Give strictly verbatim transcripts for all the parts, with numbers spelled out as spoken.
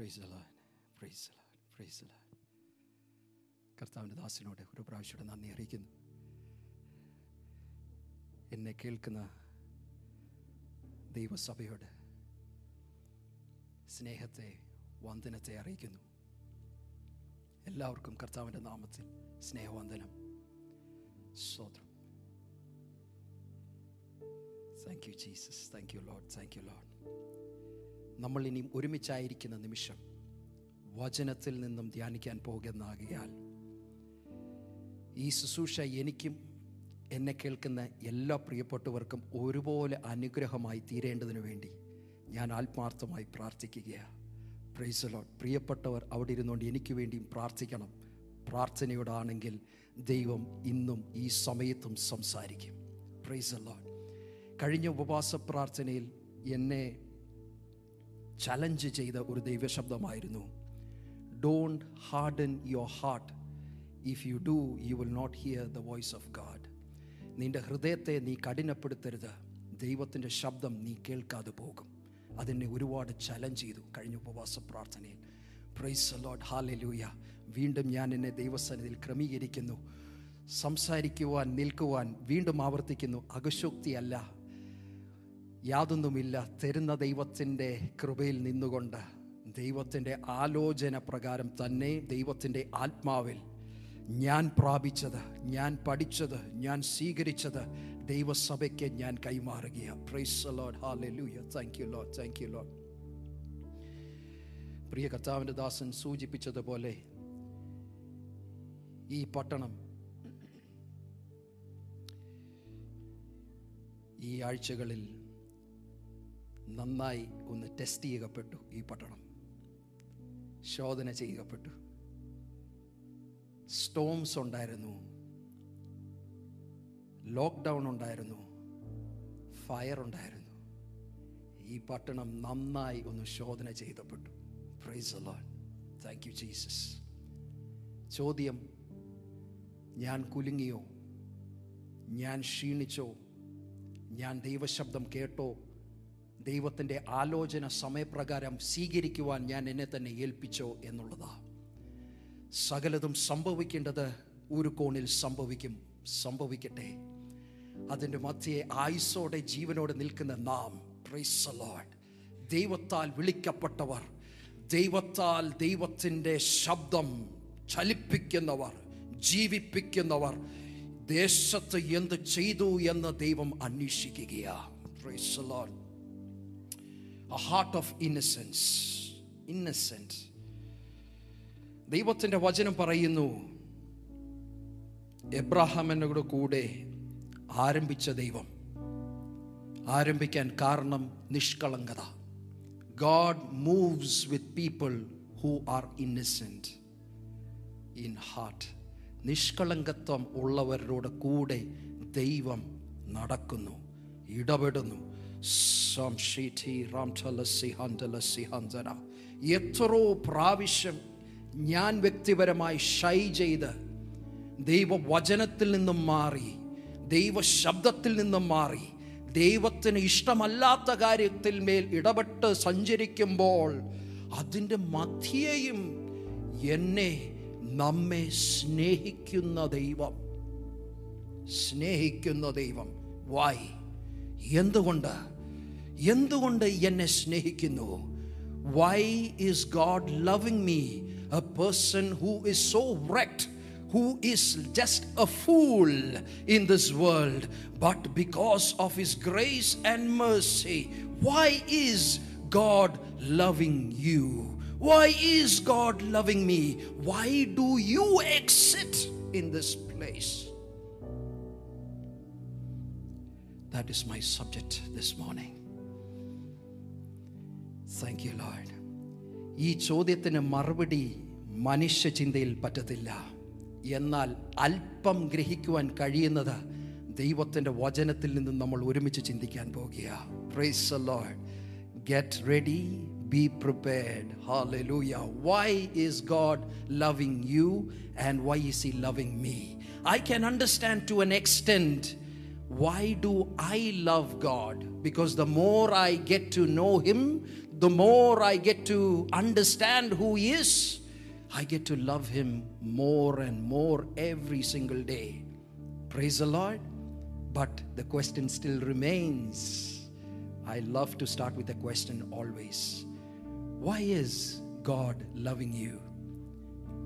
Price the Lord, praise the Lord, praise the Lord. കർത്താവിൻ്റെ ദാസനോട് ഒരു പ്രാവശ്യം നന്ദി അറിയിക്കുന്നു. എന്നെ കേൾക്കുന്ന ദൈവസഭയോട് സ്നേഹത്തെ, വന്ദനത്തെ അറിയിക്കുന്നു. എല്ലാവർക്കും കർത്താവിൻ്റെ നാമത്തിൽ സ്നേഹവന്ദനം, സ്തോത്രം. Thank you Jesus, thank you Lord, thank you Lord. നമ്മൾ ഇനിയും ഒരുമിച്ചായിരിക്കുന്ന നിമിഷം വചനത്തിൽ നിന്നും ധ്യാനിക്കാൻ പോകുന്നതാകയാൽ ഈ ശുശ്രൂഷ എനിക്കും എന്നെ കേൾക്കുന്ന എല്ലാ പ്രിയപ്പെട്ടവർക്കും ഒരുപോലെ അനുഗ്രഹമായി തീരേണ്ടതിനു വേണ്ടി ഞാൻ ആത്മാർത്ഥമായി പ്രാർത്ഥിക്കുകയാണ്. Praise the Lord. പ്രിയപ്പെട്ടവർ അവിടെ ഇരുന്നുകൊണ്ട് എനിക്ക് വേണ്ടിയും പ്രാർത്ഥിക്കണം. പ്രാർത്ഥനയോടാണെങ്കിൽ ദൈവം ഇന്നും ഈ സമയത്തും സംസാരിക്കും. Praise the Lord. കഴിഞ്ഞ ഉപവാസ പ്രാർത്ഥനയിൽ എന്നെ ചലഞ്ച് ചെയ്ത ഒരു ദൈവശബ്ദമായിരുന്നു, don't harden your heart, if you do you will not hear the voice of God. നിൻ്റെ ഹൃദയത്തെ നീ കഠിനപ്പെടുത്തരുത്, ദൈവത്തിൻ്റെ ശബ്ദം നീ കേൾക്കാതെ പോകും. അതെന്നെ ഒരുപാട് ചലഞ്ച് ചെയ്തു കഴിഞ്ഞ ഉപവാസ പ്രാർത്ഥനയിൽ. Praise the Lord, hallelujah. വീണ്ടും ഞാൻ എന്നെ ദൈവസന്നിധിയിൽ ക്രമീകരിക്കുന്നു. സംസാരിക്കുവാൻ നിൽക്കുവാൻ വീണ്ടും ആവർത്തിക്കുന്നു. അകശോക്തിയല്ല, യാതൊന്നുമില്ല, തരുന്ന ദൈവത്തിൻ്റെ കൃപയിൽ നിന്നുകൊണ്ട് ദൈവത്തിൻ്റെ ആലോചന പ്രകാരം തന്നെ ദൈവത്തിൻ്റെ ആത്മാവിൽ ഞാൻ പ്രാപിച്ചത്, ഞാൻ പഠിച്ചത്, ഞാൻ സ്വീകരിച്ചത് ദൈവസഭയ്ക്ക് ഞാൻ കൈമാറുകയാണ്. Praise the Lord, hallelujah, thank you Lord, thank you Lord. പ്രിയ കർത്താവിൻ്റെ ദാസൻ സൂചിപ്പിച്ചതുപോലെ ഈ പട്ടണം ഈ ആഴ്ചകളിൽ നന്നായി ഒന്ന് ടെസ്റ്റ് ചെയ്യപ്പെട്ടു. ഈ പട്ടണം ശോധന ചെയ്യപ്പെട്ടു. സ്റ്റോംസ് ഉണ്ടായിരുന്നു, ലോക്ക്ഡൗൺ ഉണ്ടായിരുന്നു, ഫയർ ഉണ്ടായിരുന്നു. ഈ പട്ടണം നന്നായി ഒന്ന് ശോധന ചെയ്യപ്പെട്ടു. Praise the Lord, thank you Jesus. ചോദ്യം, ഞാൻ കുലുങ്ങിയോ? ഞാൻ ക്ഷീണിച്ചോ? ഞാൻ ദൈവശബ്ദം കേട്ടോ? ദൈവത്തിൻ്റെ ആലോചന സമയപ്രകാരം സ്വീകരിക്കുവാൻ ഞാൻ എന്നെ തന്നെ ഏൽപ്പിച്ചോ എന്നുള്ളതാ. സകലതും സംഭവിക്കേണ്ടത് ഒരു കോണിൽ സംഭവിക്കും, സംഭവിക്കട്ടെ. അതിൻ്റെ മധ്യേ ആയുസ്സോടെ ജീവനോടെ നിൽക്കുന്ന നാം, പ്രൈസ് ദി ലോർഡ്, ദൈവത്താൽ വിളിക്കപ്പെട്ടവർ, ദൈവത്താൽ ദൈവത്തിൻ്റെ ശബ്ദം ചലിപ്പിക്കുന്നവർ, ജീവിപ്പിക്കുന്നവർ, ദേശത്ത് എന്ത് ചെയ്തു എന്ന് ദൈവം അന്വേഷിക്കുകയാണ്. Praise the Lord. A heart of innocence, innocent. ദൈവത്തിൻ്റെ വചനം പറയുന്നു, എബ്രഹാമിനോട് കൂടെ ആരംഭിച്ച ദൈവം ആരംഭിക്കാൻ കാരണം നിഷ്കളങ്കത. God moves with people who are innocent in heart. നിഷ്കളങ്കത്വം ഉള്ളവരോട് കൂടെ ദൈവം നടക്കുന്നു, ഇടപെടുന്നു. എത്രയോ പ്രാവശ്യം ഞാൻ വ്യക്തിപരമായി ഷൈ ചെയ്ത് ദൈവവചനത്തിൽ നിന്നും മാറി, ദൈവശബ്ദത്തിൽ നിന്നും മാറി, ദൈവത്തിന് ഇഷ്ടമല്ലാത്ത കാര്യത്തിൽ മേൽ ഇടപെട്ട് സഞ്ചരിക്കുമ്പോൾ അതിൻ്റെ മധ്യേയും എന്നെ, നമ്മെ സ്നേഹിക്കുന്ന ദൈവം, സ്നേഹിക്കുന്ന ദൈവം. വായി എന്തുകൊണ്ട് എന്തുകൊണ്ട് എന്നെ സ്നേഹിക്കുന്നു? Why is God loving me, a person who is so wrecked, who is just a fool in this world, but because of his grace and mercy? Why is God loving you? Why is God loving me? Why do you exist in this place? That is my subject this morning. Thank you Lord. ഈ ചോദ്യത്തിന് മറുപടി മനുഷ്യ ചിന്തയിൽ പറ്റത്തില്ല. എന്നാൽ അല്പം ഗ്രഹിക്കുവാൻ കഴിയുന്നത് ദൈവത്തിൻ്റെ വചനത്തിൽ നിന്നും നമ്മൾ ഒരുമിച്ച് ചിന്തിക്കാൻ പോകുകയാണ്. Praise the Lord. Get ready, be prepared. Hallelujah. Why is God loving you and why is he loving me? I can understand to an extent. Why do I love God? Because the more I get to know him, the more I get to understand who He is, I get to love Him more and more every single day. Praise the Lord. But the question still remains. I love to start with a question always. Why is God loving you?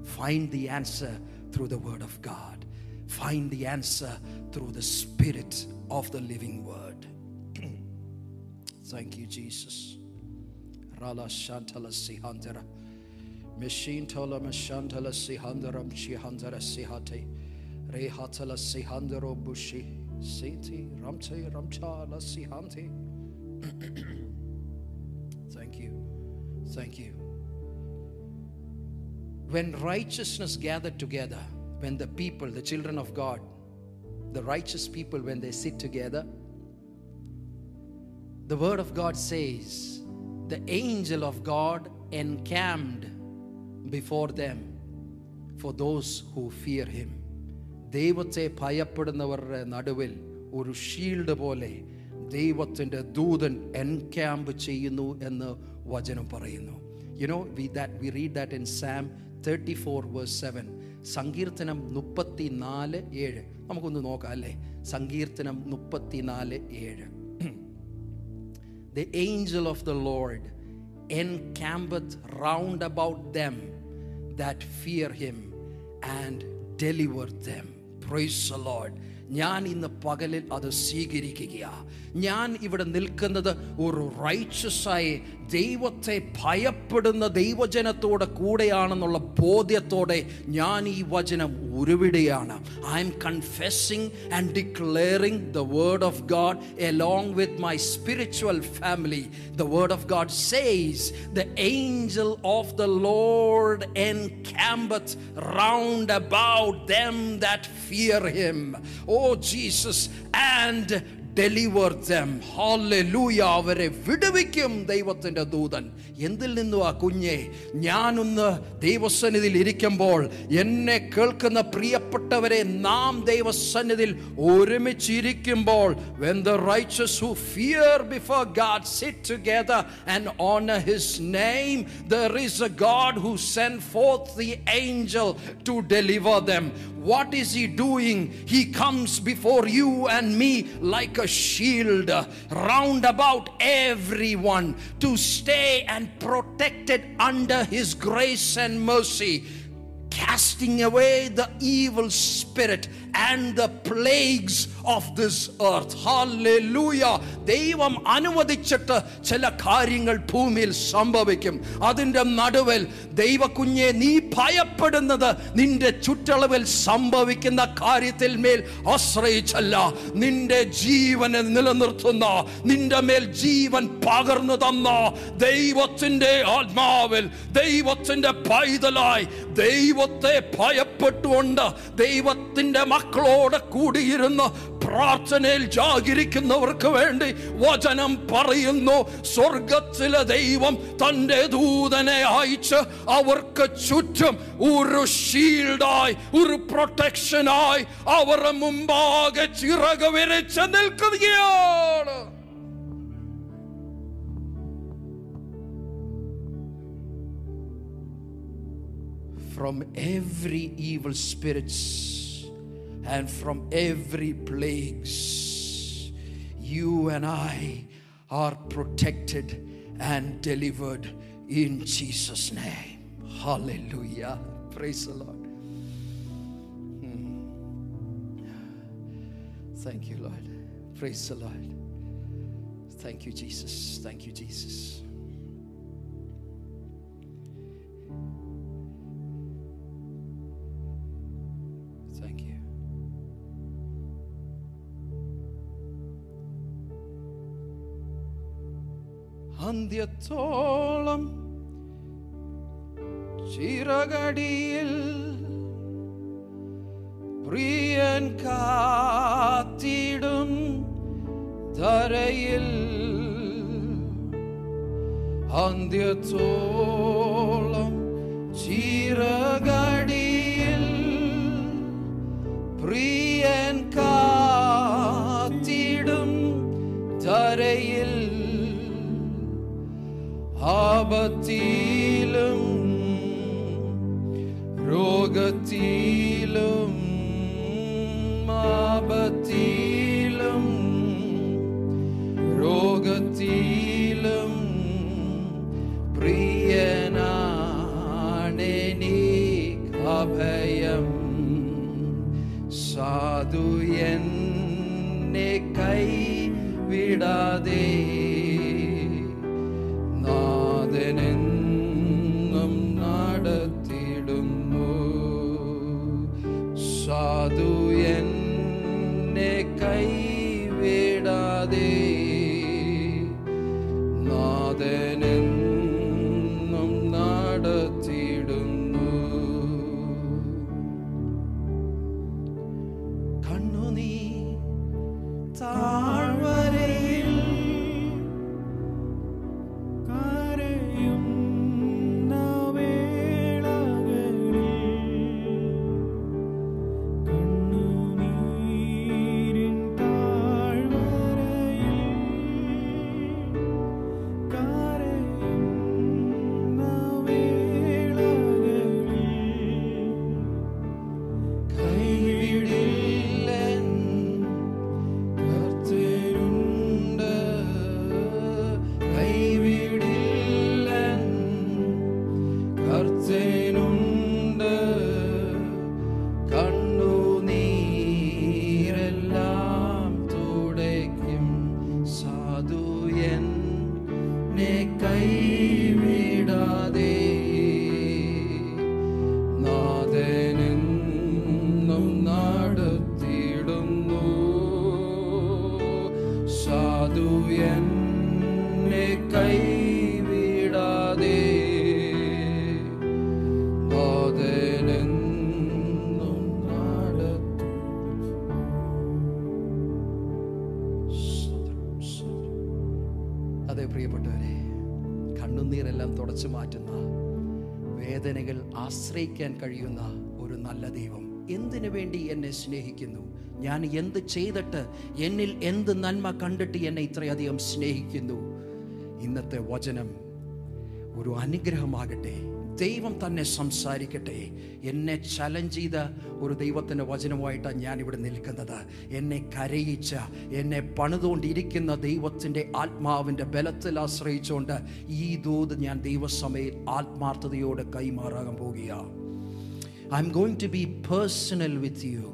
Find the answer through the Word of God. Find the answer through the Spirit of the living Word. Thank you, Jesus. Rala Shantala Sihandara. Meshintala Mashantala Sihandaram Shihandara Sihate. Rehatala Sihandaro Bushi. Siti Ramte Ramchala Sihante. Thank you. Thank you. When righteousness gathered together, when the people, the children of God, the righteous people, when they sit together, the Word of God says, the angel of God encamped before them for those who fear Him. ദൈവത്തെ ഭയപ്പെടുന്നവരുടെ നടുവിൽ ഒരു shield പോലെ ദൈവത്തിൻ്റെ ദൂതൻ എൻക്യാമ്പ് ചെയ്യുന്നു എന്ന് വചനം പറയുന്നു. You know, we that we read that in Psalm thirty-four verse seven. സങ്കീർത്തനം മുപ്പത്തിനാല് ഏഴ്. നമുക്കൊന്ന് നോക്കാം അല്ലേ? സങ്കീർത്തനം മുപ്പത്തിനാല് ഏഴ്. The angel of the Lord encampeth round about them that fear Him and deliver them. Praise the Lord. ഞാൻ ഇന്ന് പകലിൽ അത് സ്വീകരിക്കുക. ഞാൻ ഇവിടെ നിൽക്കുന്നത് ഒരു റൈച്ചസായി ദൈവത്തെ ഭയപ്പെടുന്ന ദൈവജനത്തോടെ കൂടെയാണെന്നുള്ള ബോധ്യത്തോടെ ഞാൻ ഈ വചനം ഉരുവിടുകയാണ്. I'm confessing and declaring the word of God along with my spiritual family. The word of God says the angel of the Lord encampeth round about them that fear him. Oh Jesus, and deliver them. Hallelujah. അവരെ വിടുവിക്കും ദൈവത്തിൻ്റെ ദൂതൻ. എന്തിൽ നിന്നു ആ കുഞ്ഞെ? ഞാനൊന്ന് ദൈവസന്നിധിയിൽ ഇരിക്കുമ്പോൾ എന്നെ കേൾക്കുന്ന പ്രിയപ്പെട്ടവരെ, നാം ദൈവസന്നിധിയിൽ ഒരുമിച്ചിരിക്കുമ്പോൾ, when the righteous who fear before God sit together and honor His name, there is a God who sent forth the angel to deliver them. What is He doing? He comes before you and me like a shield round about everyone to stay and protected under His grace and mercy, casting away the evil spirit and the plagues of this earth. Hallelujah. ദൈവം അനുവദിച്ചിട്ട് ചില കാര്യങ്ങൾ ഭൂമിയിൽ സംഭവിക്കും. അതിൻ്റെ നടുവിൽ ദൈവകുഞ്ഞെ, നീ ഭയപ്പെടുന്നത് നിന്റെ ചുറ്റളവിൽ സംഭവിക്കുന്ന കാര്യത്തിൽ മേൽ ആശ്രയിച്ചല്ല. നിന്റെ ജീവനെ നിലനിർത്തുന്ന, നിന്റെ മേൽ ജീവൻ പകർന്നു തന്ന ദൈവത്തിൻ്റെ ആത്മാവിൽ, ദൈവത്തിൻ്റെ പൈതലായി, ദൈവത്തെ ഭയപ്പെട്ടുകൊണ്ട് ദൈവത്തിൻ്റെ മക്കളോട് കൂടിയിരുന്ന് പ്രാർത്ഥനയിൽ ജാഗരിക്കുന്നവർക്ക് വേണ്ടി വചനം പറയുന്നു, സ്വർഗത്തിലെ ദൈവം തൻ്റെ ദൂതനെ അയച്ച് അവർക്ക് ചുറ്റും ഒരു ഷീൽഡായി, ഒരു പ്രൊട്ടക്ഷനായി അവരുടെ മുമ്പാകെ ചിറക് വിരിച്ച് നിൽക്കുകയാണ്. From every evil spirits and from every plagues, you and I are protected and delivered in Jesus' name. Hallelujah. Praise the Lord. Hmm. Thank you, Lord. Praise the Lord. Thank you, Jesus. Thank you, Jesus. അന്ത്യത്തോളം ചിറകടിയിൽ പ്രിയൻ കാത്തിടും ധരയിൽ, അന്ത്യത്തോളം ചിറകടിയിൽ പ്രിയൻ കാത്തിടും ധരയിൽ, ആപത്തിലും രോഗത്തിലും ആപത്തിലും രോഗത്തിലും പ്രിയനാണെനിക്കഭയം. സാധു എന്നെ കൈ വിടാതെ നാഥനെന്നും നടത്തിടുന്നു. സാധു എന്നെ കൈ വിടാതെ നാഥനെന്നും നടത്തിടുന്നു. കണ്ണുനീ താഴ്വരയിൽ ആശ്രയിക്കാൻ കഴിയുന്ന ഒരു നല്ല ദൈവം എന്തിനു വേണ്ടി എന്നെ സ്നേഹിക്കുന്നു? ഞാൻ എന്ത് ചെയ്തിട്ട്, എന്നിൽ എന്ത് നന്മ കണ്ടിട്ട് എന്നെ ഇത്രയധികം സ്നേഹിക്കുന്നു? ഇന്നത്തെ വചനം ഒരു അനുഗ്രഹമാകട്ടെ. ദൈവം തന്നെ സംസാരിക്കട്ടെ. എന്നെ ചലഞ്ച് ചെയ്ത ഒരു ദൈവത്തിൻ്റെ വചനമായിട്ടാണ് ഞാനിവിടെ നിൽക്കുന്നത്. എന്നെ കരയിച്ച, എന്നെ പണിതുകൊണ്ടിരിക്കുന്ന ദൈവത്തിൻ്റെ ആത്മാവിൻ്റെ ബലത്തിൽ ആശ്രയിച്ചുകൊണ്ട് ഈ ദൂത് ഞാൻ ദൈവസമയിൽ ആത്മാർത്ഥതയോടെ കൈമാറാൻ പോകുകയാണ്. I'm going to be personal with you.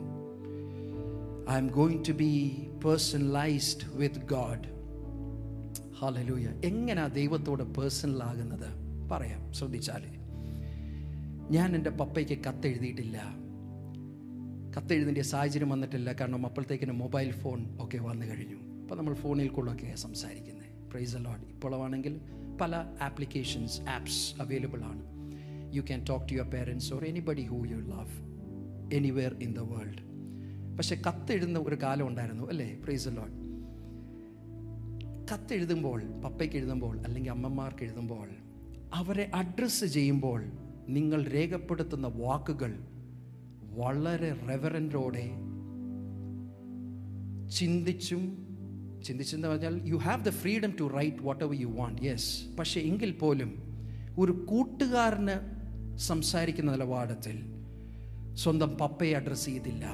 I'm going to be personalised with God. Hallelujah. എങ്ങനെയാണ് ദൈവത്തോട് പേഴ്സണലാകുന്നത്? പറയാം, ശ്രദ്ധിച്ചാൽ. ഞാൻ എൻ്റെ പപ്പയ്ക്ക് കത്തെഴുതിയിട്ടില്ല, കത്തെഴുതിൻ്റെ സാഹചര്യം വന്നിട്ടില്ല. കാരണം അപ്പോഴത്തേക്കിന് മൊബൈൽ ഫോൺ ഒക്കെ വന്നു കഴിഞ്ഞു. അപ്പോൾ നമ്മൾ ഫോണിൽ കൂടെയൊക്കെ സംസാരിക്കുന്നത്. Praise the Lord. ഇപ്പോഴാണെങ്കിൽ പല ആപ്ലിക്കേഷൻസ്, ആപ്സ് അവൈലബിൾ ആണ്. You can talk to your parents or anybody who you love anywhere in the world. പക്ഷേ കത്തെഴുതുന്ന ഒരു കാലം ഉണ്ടായിരുന്നു, അല്ലേ? Praise the Lord. കത്തെഴുതുമ്പോൾ, പപ്പയ്ക്ക് എഴുതുമ്പോൾ അല്ലെങ്കിൽ അമ്മമാർക്ക് എഴുതുമ്പോൾ, അവരെ അഡ്രസ്സ് ചെയ്യുമ്പോൾ നിങ്ങൾ രേഖപ്പെടുത്തുന്ന വാക്കുകൾ വളരെ റെവറൻറ്റോടെ ചിന്തിച്ചും ചിന്തിച്ചെന്ന് പറഞ്ഞാൽ you have the freedom to write whatever you want. Yes. പക്ഷേ എങ്കിൽ പോലും ഒരു കൂട്ടുകാരന് സംസാരിക്കുന്ന നിലപാടത്തിൽ സ്വന്തം പപ്പയെ അഡ്രസ്സ് ചെയ്തില്ല.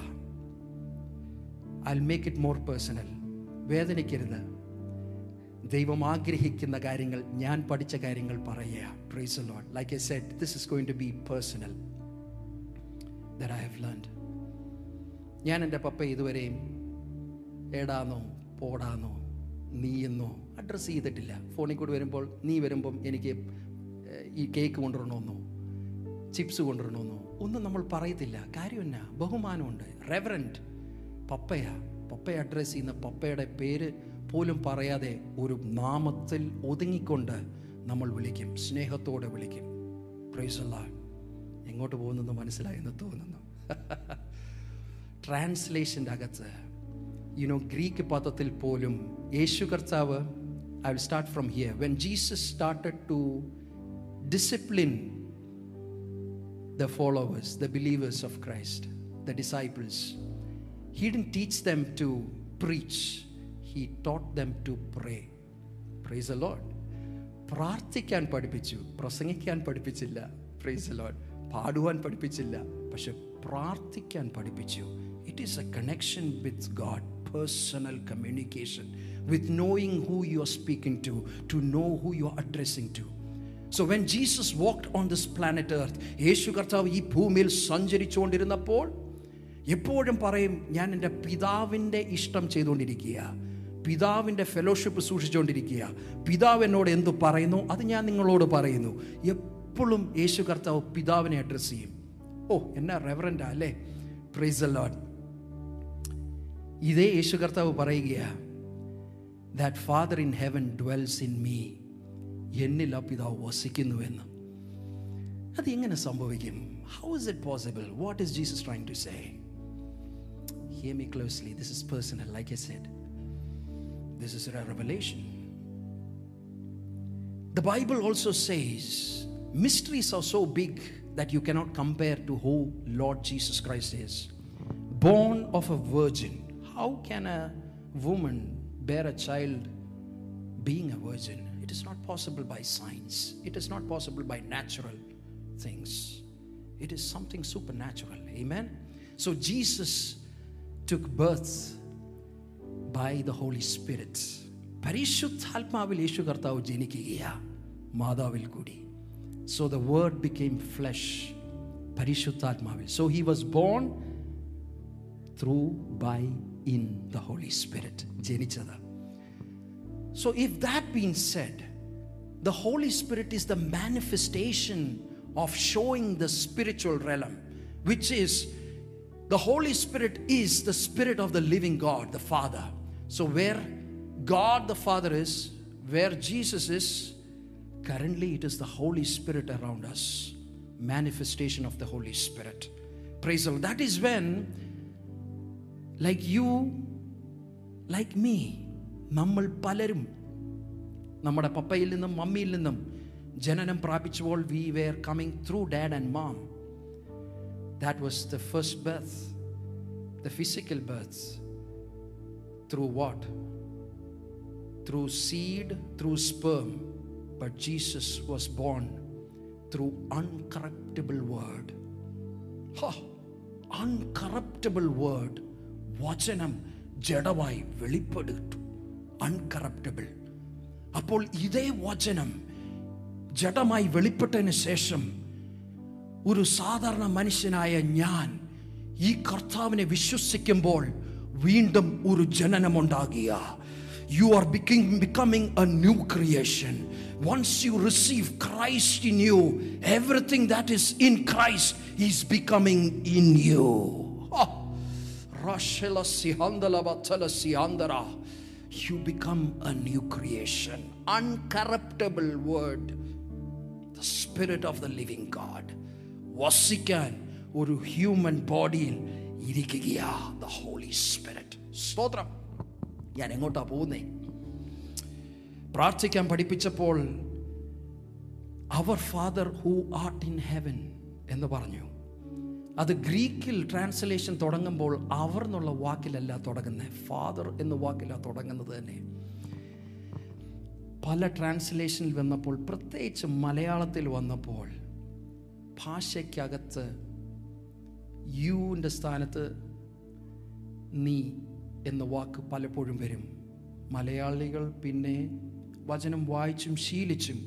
I will make it more personal. വേദനിക്കരുത്. ദൈവം ആഗ്രഹിക്കുന്ന കാര്യങ്ങൾ, ഞാൻ പഠിച്ച കാര്യങ്ങൾ പറയുക. Praise the Lord. Like I said, this is going to be personal that I have learned. ഞാൻ എൻ്റെ പപ്പ ഇതുവരെയും ഏടാന്നോ പോടാന്നോ നീയെന്നോ അഡ്രസ്സ് ചെയ്തിട്ടില്ല. ഫോണിൽ കൂടി വരുമ്പോൾ, നീ വരുമ്പം എനിക്ക് ഈ കേക്ക് കൊണ്ടുവരണമെന്നോ ചിപ്സ് കൊണ്ടുവരണമെന്നോ ഒന്നും നമ്മൾ പറയത്തില്ല. കാര്യം എന്നാ? ബഹുമാനമുണ്ട്. റെവറൻറ്റ്. പപ്പയാ, പപ്പയെ അഡ്രസ്സ് ചെയ്യുന്ന, പപ്പയുടെ പേര് പോലും പറയാതെ ഒരു നാമത്തിൽ ഒതുങ്ങിക്കൊണ്ട് നമ്മൾ വിളിക്കും, സ്നേഹത്തോടെ വിളിക്കും. Praise the Lord. എങ്ങോട്ട് പോകുന്നെന്ന് മനസ്സിലായെന്ന് തോന്നുന്നു. ട്രാൻസ്ലേഷൻ്റെ അകത്ത് യുനോ ഗ്രീക്ക് പദത്തിൽ പോലും യേശു കർത്താവ്, I will start from here, when Jesus started to discipline the followers, the believers of Christ, the disciples, he didn't teach them to preach. He taught them to pray. Praise the Lord. പ്രാർത്ഥിക്കാൻ പഠിപ്പിച്ചു, പ്രസംഗിക്കാൻ പഠിപ്പിച്ചില്ല. Praise the Lord. പാടുവാൻ പഠിപ്പിച്ചില്ല, പക്ഷെ പ്രാർത്ഥിക്കാൻ പഠിപ്പിച്ചു. It is a connection with God, personal communication with knowing who you are speaking to, to know who you are addressing to. So when Jesus walked on this planet earth, യേശു കർത്താവ് ഈ ഭൂമിയിൽ സഞ്ചരിച്ചുകൊണ്ടിരുന്നപ്പോൾ എപ്പോഴും പറയും, ഞാൻ എൻ്റെ പിതാവിൻ്റെ ഇഷ്ടം ചെയ്തുകൊണ്ടിരിക്കുക, പിതാവിൻ്റെ ഫെലോഷിപ്പ് സൂക്ഷിച്ചുകൊണ്ടിരിക്കുക, പിതാവ് എന്നോട് എന്തു പറയുന്നു അത് ഞാൻ നിങ്ങളോട് പറയുന്നു. എപ്പോഴും യേശു കർത്താവ് പിതാവിനെ അഡ്രസ്സ് ചെയ്യും. ഓ, എന്നാ റെവറൻറ്റാ അല്ലേ. Praise the Lord. ഇതേ യേശു കർത്താവ് പറയുകയാണ്, that father in heaven dwells in me, എന്നിൽ ആ പിതാവ് വസിക്കുന്നുവെന്ന്. അതെങ്ങനെ സംഭവിക്കും? How is it possible? What is Jesus trying to say? Hear me closely, this is personal, like I said, this is a revelation. The Bible also says mysteries are so big that you cannot compare to who Lord Jesus Christ is. Born of a virgin, how can a woman bear a child being a virgin? It is not possible by science, it is not possible by natural things, it is something supernatural. Amen. So Jesus took birth by the Holy Spirit. Parishuddhaatmavil Yesu Karthavu jenikkiya maadavil koodi. So the word became flesh, parishuddhaatmavil. So he was born through, by, in the Holy Spirit jenichada. So if that being said, the Holy Spirit is the manifestation of showing the spiritual realm, which is the Holy Spirit is the Spirit of the living God the Father. So where God the Father is, where Jesus is, currently it is the Holy Spirit around us, manifestation of the Holy Spirit. Praise the Lord. That is when, like you, like me, നമ്മൾ പലരും നമ്മുടെ പപ്പയിൽ നിന്നും മമ്മിയിൽ നിന്നും ജനനം പ്രാപിച്ചപ്പോൾ we were coming through dad and mom. That was the first birth, the physical birth. Through what? Through seed, through sperm. But Jesus was born through uncorruptible word. Ha! Uncorruptible word. വചനം ജഡമായി വെളിപ്പെടുത്തു, incorruptible. അപ്പോൾ ഇതേ വചനം ജഡമായി വെളിപ്പെട്ടതിന് ശേഷം ഒരു സാധാരണ മനുഷ്യനായ ഞാൻ ഈ കർത്താവിനെ വിശ്വസിക്കുമ്പോൾ വീണ്ടും ഒരു ജനനമുണ്ടാകിയ, you are becoming, becoming a new creation. Once you receive Christ in you, everything that is in Christ is becoming in you. Rashela sihandala batala sihandara. You become a new creation, uncorruptible word, the Spirit of the living God vasikan oru human bodyil irikkiya, the Holy Spirit. Stotram. ഞാൻ എങ്ങോട്ടാ പോകുന്നേ? പ്രാർത്ഥിക്കാൻ പഠിപ്പിച്ചപ്പോൾ അവർ father who art in heaven എന്ന് പറഞ്ഞു. അത് ഗ്രീക്കിൽ ട്രാൻസ്ലേഷൻ തുടങ്ങുമ്പോൾ അവർ എന്നുള്ള വാക്കിലല്ല തുടങ്ങുന്നത്, ഫാദർ എന്ന വാക്കിലാണ് തുടങ്ങുന്നത് തന്നെ. പല ട്രാൻസ്ലേഷനിൽ വന്നപ്പോൾ, പ്രത്യേകിച്ച് മലയാളത്തിൽ വന്നപ്പോൾ, ഭാഷയ്ക്കകത്ത് യുവിൻ്റെ സ്ഥാനത്ത് നീ എന്ന വാക്ക് പലപ്പോഴും വരും. മലയാളികൾ പിന്നെ വചനം വായിച്ചും ശീലിച്ചും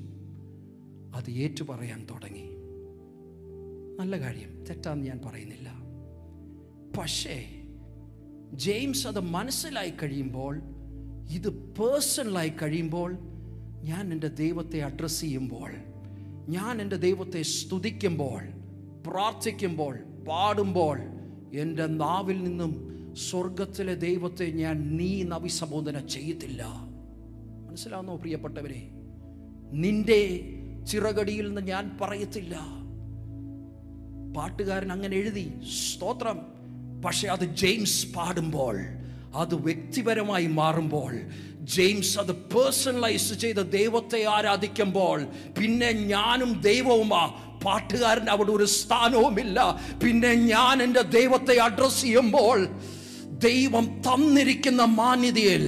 അത് ഏറ്റുപറയാൻ തുടങ്ങി. നല്ല കാര്യം, തെറ്റാന്ന് ഞാൻ പറയുന്നില്ല. പക്ഷേ ജെയിംസ് അത് മനസ്സിലായി കഴിയുമ്പോൾ, ഇത് പേഴ്സണലായി കഴിയുമ്പോൾ, ഞാൻ എൻ്റെ ദൈവത്തെ അഡ്രസ്സ് ചെയ്യുമ്പോൾ, ഞാൻ എൻ്റെ ദൈവത്തെ സ്തുതിക്കുമ്പോൾ, പ്രാർത്ഥിക്കുമ്പോൾ, പാടുമ്പോൾ, എൻ്റെ നാവിൽ നിന്നും സ്വർഗത്തിലെ ദൈവത്തെ ഞാൻ നീ അഭിസംബോധന ചെയ്യത്തില്ല. മനസ്സിലാവുന്നോ പ്രിയപ്പെട്ടവരെ? നിന്റെ ചിറകടിയിൽ നിന്ന് ഞാൻ പറയത്തില്ല. പാട്ടുകാരൻ അങ്ങനെ എഴുതി, സ്തോത്രം. പക്ഷെ അത് ജെയിംസ് പാടുമ്പോൾ, അത് വ്യക്തിപരമായി മാറുമ്പോൾ, ജെയിംസ് അത് പേഴ്സണലൈസ് ചെയ്ത ദൈവത്തെ ആരാധിക്കുമ്പോൾ, പിന്നെ ഞാനും ദൈവവുമാ. പാട്ടുകാരൻ അവിടെ ഒരു സ്ഥാനവുമില്ല. പിന്നെ ഞാൻ എൻ്റെ ദൈവത്തെ അഡ്രസ്സ് ചെയ്യുമ്പോൾ ദൈവം തന്നിരിക്കുന്ന മാന്യതയിൽ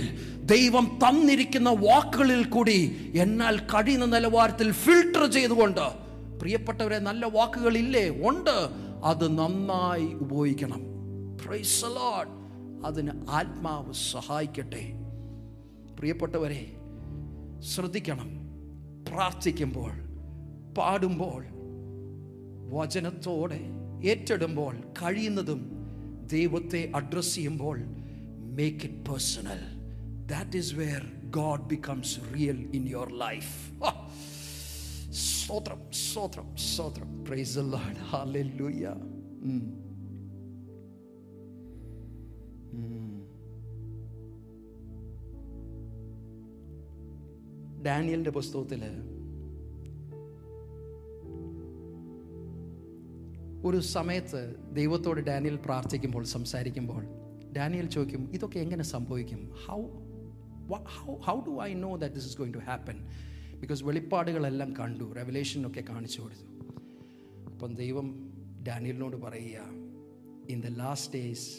ദൈവം തന്നിരിക്കുന്ന വാക്കുകളിൽ കൂടി എന്നാൽ കഴിയുന്ന നിലവാരത്തിൽ ഫിൽട്ടർ ചെയ്തുകൊണ്ട്, പ്രിയപ്പെട്ടവരെ, നല്ല വാക്കുകളില്ലേ? ഉണ്ട്. അത് നന്നായി ഉപയോഗിക്കണം. Praise the Lord. അതിന് ആത്മാവ് സഹായിക്കട്ടെ. പ്രിയപ്പെട്ടവരെ, ശ്രദ്ധിക്കണം. പ്രാർത്ഥിക്കുമ്പോൾ, പാടുമ്പോൾ, വചനത്തോടെ ഏറ്റെടുമ്പോൾ, കഴിയുന്നതും ദൈവത്തെ അഡ്രസ് ചെയ്യുമ്പോൾ, make it personal. That is where God becomes real in your life. Sotram, sotram, sotram. Praise the Lord. Hallelujah. Mm. Mm. ഡാനിയലിന്റെ പുസ്തകത്തില് ഒരു സമയത്ത് ദൈവത്തോട് ഡാനിയൽ പ്രാർത്ഥിക്കുമ്പോൾ, സംസാരിക്കുമ്പോൾ ഡാനിയൽ ചോദിക്കും, ഇതൊക്കെ എങ്ങനെ സംഭവിക്കും? How how how do I know that this is going to happen? Because വെളിപ്പാടുകളെല്ലാം കണ്ടു, റെവലേഷനൊക്കെ കാണിച്ചു കൊടുത്തു. അപ്പം ദൈവം ഡാനിയലിനോട് പറയുക, in the last days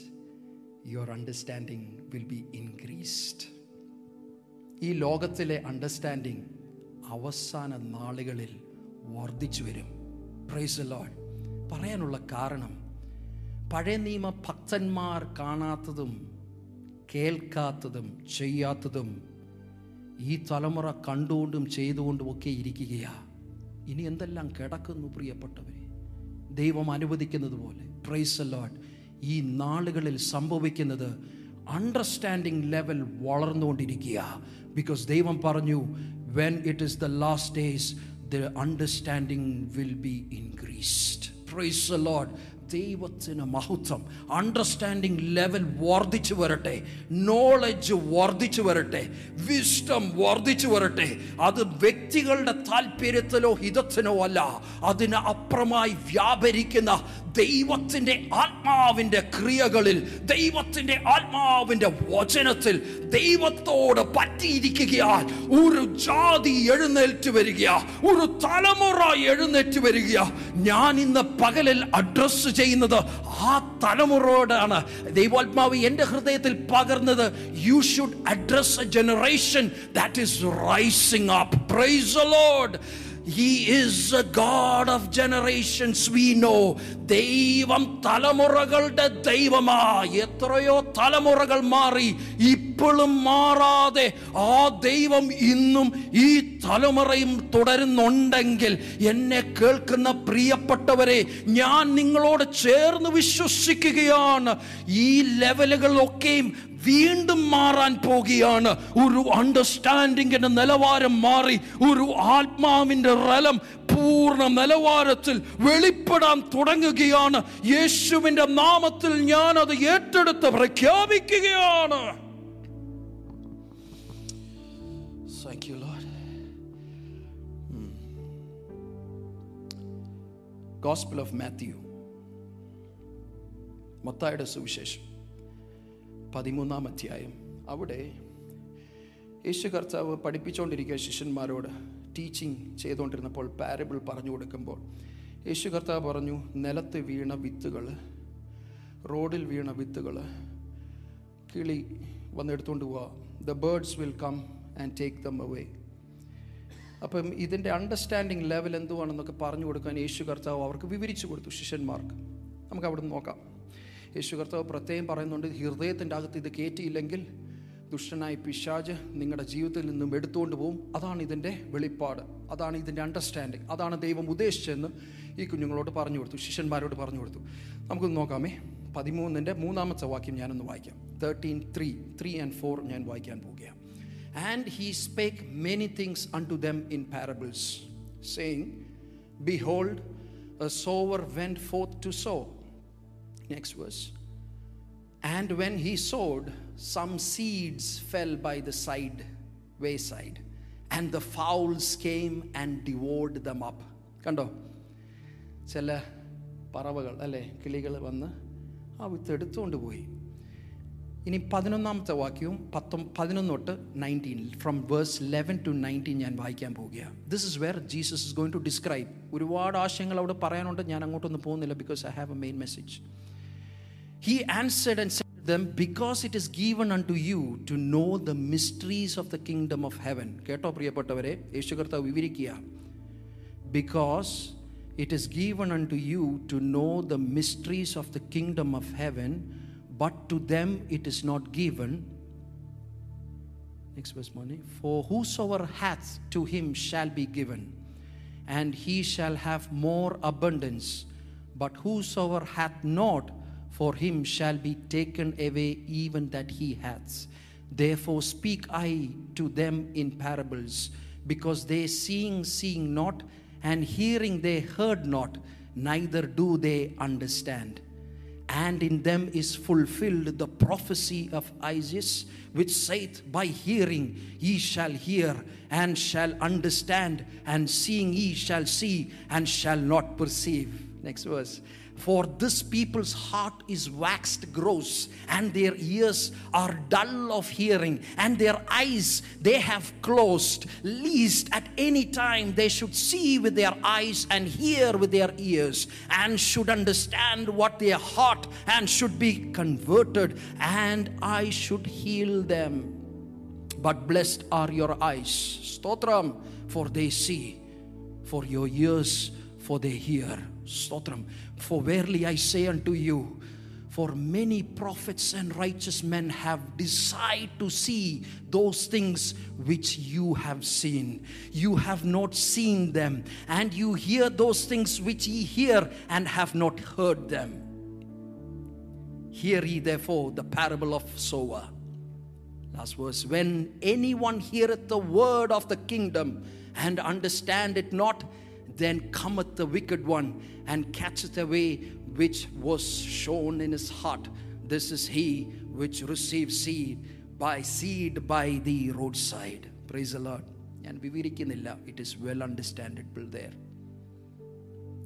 your understanding will be increased. ഈ ലോകത്തിലെ അണ്ടർസ്റ്റാൻഡിങ് അവസാന നാളുകളിൽ വർദ്ധിച്ചു വരും. Praise the Lord. പറയാനുള്ള കാരണം, പഴയ നിയമ ഭക്തന്മാർ കാണാത്തതും കേൾക്കാത്തതും ചെയ്യാത്തതും ഈ തലമുറ കണ്ടുകൊണ്ടും ചെയ്തുകൊണ്ടും ഒക്കെ ഇരിക്കുകയാണ്. ഇനി എന്തെല്ലാം കിടക്കുന്നു പ്രിയപ്പെട്ടവർ, ദൈവം അനുവദിക്കുന്നത് പോലെ. Praise the Lord. ഈ നാളുകളിൽ സംഭവിക്കുന്നത്, അണ്ടർസ്റ്റാൻഡിങ് ലെവൽ വളർന്നുകൊണ്ടിരിക്കുക. ബിക്കോസ് ദൈവം പറഞ്ഞു, when it is the last days the understanding will be increased. Praise the Lord. ദൈവത്തിന് മഹത്വം. അണ്ടർസ്റ്റാൻഡിങ് ലെവൽ വർദ്ധിച്ചു വരട്ടെ, നോളജ് വർദ്ധിച്ചു വരട്ടെ, വിസ്ഡം വർദ്ധിച്ചു വരട്ടെ. അത് വ്യക്തികളുടെ താല്പര്യത്തിലോ ഹിതത്തിനോ അല്ല, അതിന് അപ്പുറമായി വ്യാപരിക്കുന്ന ദൈവത്തിൻ്റെ ആത്മാവിൻ്റെ ക്രിയകളിൽ, ദൈവത്തിൻ്റെ ആത്മാവിൻ്റെ വചനത്തിൽ ദൈവത്തോട് പറ്റിയിരിക്കുകയാൽ ഒരു ജാതി എഴുന്നേറ്റ് വരികയാ, ഒരു തലമുറ എഴുന്നേറ്റ് വരികയാ. ഞാൻ ഇന്ന് പകലിൽ അഡ്രസ്സ് ചെയ്യുന്നത് ആ തലമുറയോടാണ്. ദൈവാത്മാവ് എൻ്റെ ഹൃദയത്തിൽ പകർന്നത്, you should address a generation that is rising up. Praise the Lord. He is a God of generations, we know. ദൈവം തലമുറകളുടെ ദൈവമാ. എത്രയോ തലമുറകൾ മാറി, ഇപ്പോഴും മാറാതെ ആ ദൈവം ഇന്നും ഈ തലമുറയും തുടരുന്നുണ്ടെങ്കിൽ, എന്നെ കേൾക്കുന്ന പ്രിയപ്പെട്ടവരെ, ഞാൻ നിങ്ങളോട് ചേർന്ന് വിശ്വസിക്കുകയാണ്, ഈ ലെവലുകളൊക്കെയും വീണ്ടും മാറാൻ പോകുകയാണ്. ഒരു അണ്ടർസ്റ്റാൻഡിങ്ങിൻ്റെ നിലവാരം മാറി, ഒരു ആത്മാവിൻ്റെ റലം പൂർണ്ണ നിലവാരത്തിൽ വെളിപ്പെടാൻ തുടങ്ങുകയാണ്. യേശുവിൻ്റെ നാമത്തിൽ ഞാൻ അത് ഏറ്റെടുത്ത് പ്രഖ്യാപിക്കുകയാണ്. Thank you, Lord. Gospel of Matthew. മത്തായിയുടെ സുവിശേഷം പതിമൂന്നാം അധ്യായം. അവിടെ യേശു കർത്താവ് പഠിപ്പിച്ചുകൊണ്ടിരിക്കുക, ശിഷ്യന്മാരോട് ടീച്ചിങ് ചെയ്തുകൊണ്ടിരുന്നപ്പോൾ പാരബിൾ പറഞ്ഞു കൊടുക്കുമ്പോൾ യേശു കർത്താവ് പറഞ്ഞു, നിലത്ത് വീണ വിത്തുകൾ, റോഡിൽ വീണ വിത്തുകൾ, കിളി വന്നെടുത്തുകൊണ്ട് പോവുക. The birds will come and take them away. അപ്പം ഇതിൻ്റെ അണ്ടർസ്റ്റാൻഡിങ് ലെവൽ എന്തുവാണെന്നൊക്കെ പറഞ്ഞു കൊടുക്കാൻ യേശു കർത്താവ് അവർക്ക് വിവരിച്ചു കൊടുത്തു, ശിഷ്യന്മാർക്ക്. നമുക്ക് അവിടെ നിന്ന് നോക്കാം. യേശു കർത്താവ് പ്രത്യേകം പറയുന്നുണ്ട്, ഹൃദയത്തിൻ്റെ അകത്ത് ഇത് കയറ്റിയില്ലെങ്കിൽ ദുഷ്ടനായ പിശാച് നിങ്ങളുടെ ജീവിതത്തിൽ നിന്നും എടുത്തുകൊണ്ട് പോകും. അതാണ് ഇതിൻ്റെ വെളിപ്പാട്, അതാണ് ഇതിൻ്റെ അണ്ടർസ്റ്റാൻഡിങ്, അതാണ് ദൈവം ഉദ്ദേശിച്ചതെന്ന് ഈ കുഞ്ഞുങ്ങളോട് പറഞ്ഞു കൊടുത്തു, ശിഷ്യന്മാരോട് പറഞ്ഞു കൊടുത്തു. നമുക്കൊന്ന് നോക്കാമേ. പതിമൂന്നിൻ്റെ മൂന്നാമത്തെ വാക്യം ഞാനൊന്ന് വായിക്കാം. Thirteen three three and four ഞാൻ വായിക്കാൻ പോവുകയാണ്. And he spake many things unto them in parables saying, behold a sower went forth to sow. Next verse. And when he sowed, some seeds fell by the side, wayside, and the fowls came and devoured them up. Kando, ചില പറവകൾ അല്ലേ, കിളികൾ വന്ന് ആ വിത്തെടുത്തുകൊണ്ട് പോയി. ഇനി പതിനൊന്നാമത്തെ വാക്യവും പത്തൊ പതിനൊന്ന് തൊട്ട് nineteen, from verse eleven to nineteen ഞാൻ വായിക്കാൻ പോവുകയാണ്. This is where Jesus is going to describe. ഒരുപാട് ആശയങ്ങൾ അവിടെ പറയാനുണ്ട്, ഞാൻ അങ്ങോട്ടൊന്നും പോകുന്നില്ല, because I have a main message. He answered and said them, because it is given unto you to know the mysteries of the kingdom of heaven. Keto priyapettavare, Yesu Karthavu vivirikkiya. Because it is given unto you to know the mysteries of the kingdom of heaven, but to them it is not given. Next verse, Moni. For whosoever hath, to him shall be given, and he shall have more abundance. But whosoever hath not, for him shall be taken away even that he hath. Therefore speak I to them in parables, because they seeing, seeing not, and hearing they heard not, neither do they understand. And in them is fulfilled the prophecy of Isaiah, which saith, by hearing ye shall hear and shall understand, and seeing ye shall see and shall not perceive. Next verse. For this people's heart is waxed gross, and their ears are dull of hearing, and their eyes they have closed, lest at any time they should see with their eyes, and hear with their ears, and should understand what their heart, and should be converted, and I should heal them. But blessed are your eyes, Stotram, for they see, for your ears, for they hear. Stotram. For verily I say unto you, for many prophets and righteous men have desired to see those things which you have seen. You have not seen them, and you hear those things which ye hear, and have not heard them. Hear ye therefore the parable of the sower. Last verse. When anyone heareth the word of the kingdom, and understand it not, then cometh the wicked one, and catcheth away which was sown in his heart. This is he which receives seed by seed by the roadside. Praise the Lord. And vivirikkunnilla. It is well understandable there.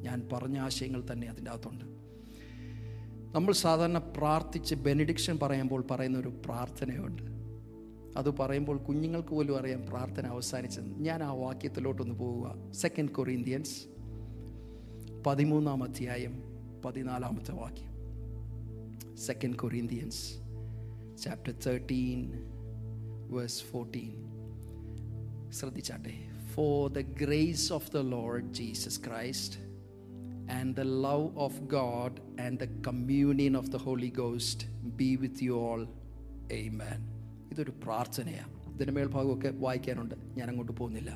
ഞാൻ പറഞ്ഞ ആശയങ്ങൾ തന്നെ അതിൻ്റെ അകത്തുണ്ട്. നമ്മൾ സാധാരണ പ്രാർത്ഥിച്ച് benediction പറയുമ്പോൾ പറയുന്ന ഒരു പ്രാർത്ഥനയുണ്ട്. അത് പറയുമ്പോൾ കുഞ്ഞുങ്ങൾക്ക് പോലും അറിയാം പ്രാർത്ഥന അവസാനിച്ചത്. ഞാൻ ആ വാക്യത്തിലോട്ടൊന്ന് പോവുക. സെക്കൻഡ് കൊറിന്ത്യൻസ് പതിമൂന്നാം അധ്യായം പതിനാലാമത്തെ വാക്യം. Second Corinthians chapter thirteen verse fourteen. ശ്രദ്ധിച്ചാട്ടെ. For the grace of the lord Jesus Christ and the love of God and the communion of the holy ghost be with you all. Amen. ഇതൊരു പ്രാർത്ഥനയാണ്. ഇതിൻ്റെ മേൽഭാഗമൊക്കെ വായിക്കാനുണ്ട്, ഞാൻ അങ്ങോട്ട് പോകുന്നില്ല.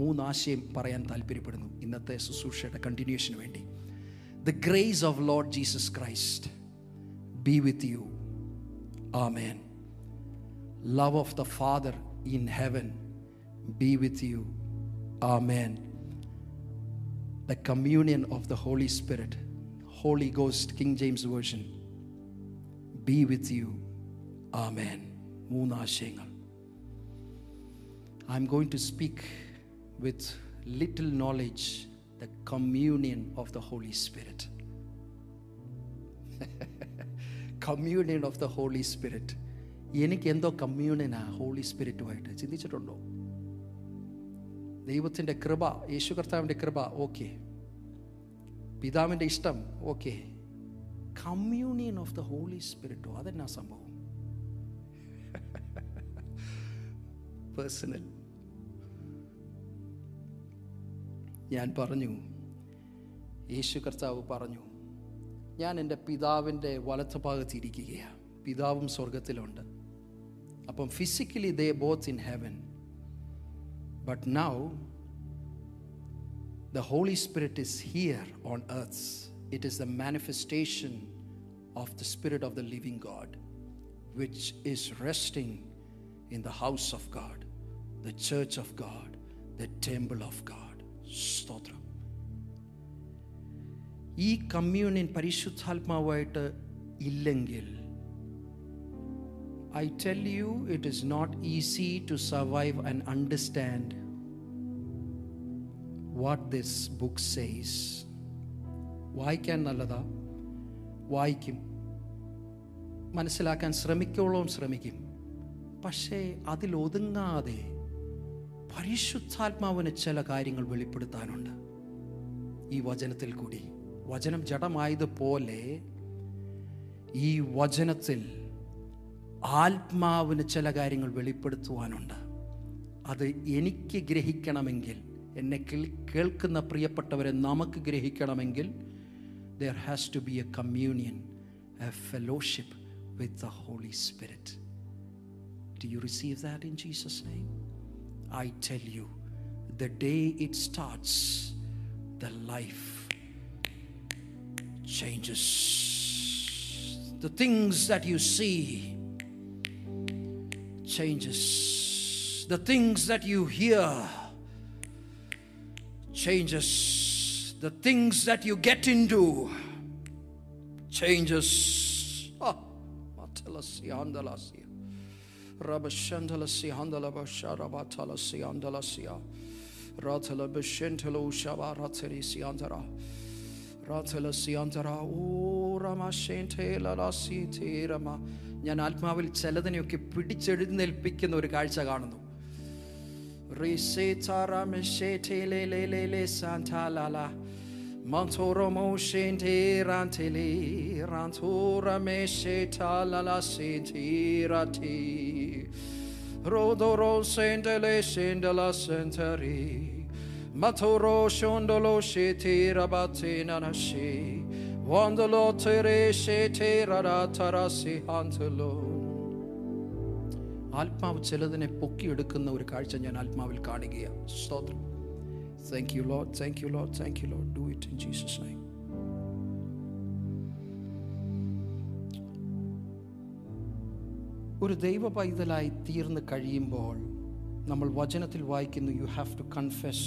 മൂന്നാശയം പറയാൻ താല്പര്യപ്പെടുന്നു ഇന്നത്തെ ശുശ്രൂഷയുടെ കണ്ടിന്യൂഷന് വേണ്ടി. The grace of Lord Jesus Christ be with you. Amen. Love of the father in heaven be with you. Amen. The communion of the holy spirit, holy ghost, King James version, be with you. Amen. മൂന്നാശയങ്ങൾ. I'm going to speak with little knowledge the communion of the holy spirit. Communion of the holy spirit. എനിക്ക് എന്തോ കമ്മ്യൂണിയനാണ് holy സ്പിരിറ്റുമായിട്ട്. ചിന്തിച്ചിട്ടുണ്ടോ? ദൈവത്തിൻ്റെ കൃപ, യേശു കർത്താവിൻ്റെ കൃപ, okay. പിതാവിൻ്റെ ഇഷ്ടം, okay. Communion of the holy സ്പിരിറ്റോ? അതെന്നാ സംഭവം? പേഴ്സണൽ. ഞാൻ പറഞ്ഞു, യേശു കർത്താവ് പറഞ്ഞു, ഞാൻ എൻ്റെ പിതാവിൻ്റെ വലത്ത് ഭാഗത്ത് ഇരിക്കുകയാണ്, പിതാവും സ്വർഗത്തിലുണ്ട്. അപ്പം physically they both in heaven, but now the holy spirit is here on earth. It is the manifestation of the spirit of the living God, which is resting in the house of God, the church of God, the temple of God. Stotra. ഈ communion പരിശുദ്ധാത്മാവായിട്ട് ഇല്ലെങ്കിൽ, I tell you, it is not easy to survive and understand what this book says. വായിക്കാൻ നല്ലതാ, വായിക്കും, മനസ്സിലാക്കാൻ ശ്രമിക്കോളം ശ്രമിക്കും. പക്ഷേ അതിലൊതുങ്ങാതെ പരിശുദ്ധാത്മാവിന് ചില കാര്യങ്ങൾ വെളിപ്പെടുത്താനുണ്ട് ഈ വചനത്തിൽ കൂടി. വചനം ജഡമായതുപോലെ ഈ വചനത്തിൽ ആത്മാവിന് ചില കാര്യങ്ങൾ വെളിപ്പെടുത്തുവാനുണ്ട്. അത് എനിക്ക് ഗ്രഹിക്കണമെങ്കിൽ, എന്നെ കേൾക്കുന്ന പ്രിയപ്പെട്ടവരെ നമുക്ക് ഗ്രഹിക്കണമെങ്കിൽ, there has to be a communion, a fellowship with the Holy Spirit. Do you receive that in Jesus' name? I tell you, the day it starts, the life changes. The things that you see changes. The things that you hear changes. The things that you get into changes. Ah, matalasi handalasi, rabashandalasi handalabasharabatalasi handalasi, ratalabashentalo shabaratherisi antara, ratalasi antara, o ramashentelalasi terama. ഞാൻ ആത്മാവിൽ ചിലതിനെയൊക്കെ പിടിച്ചെഴുന്നേൽപ്പിക്കുന്ന ഒരു കാഴ്ച കാണുന്നു. ആത്മാവ് ചിലതിനെ പൊക്കിയെടുക്കുന്ന ഒരു കാഴ്ച ഞാൻ ആത്മാവിൽ കാണുകയാണ്. സ്തോത്രം. Thank you Lord, thank you Lord, thank you Lord. Do it in Jesus name. ഒരു ദൈവ പൈതലായി തീർന്നു കഴിയുമ്പോൾ നമ്മൾ വചനത്തിൽ വായിക്കുന്നു, you have to confess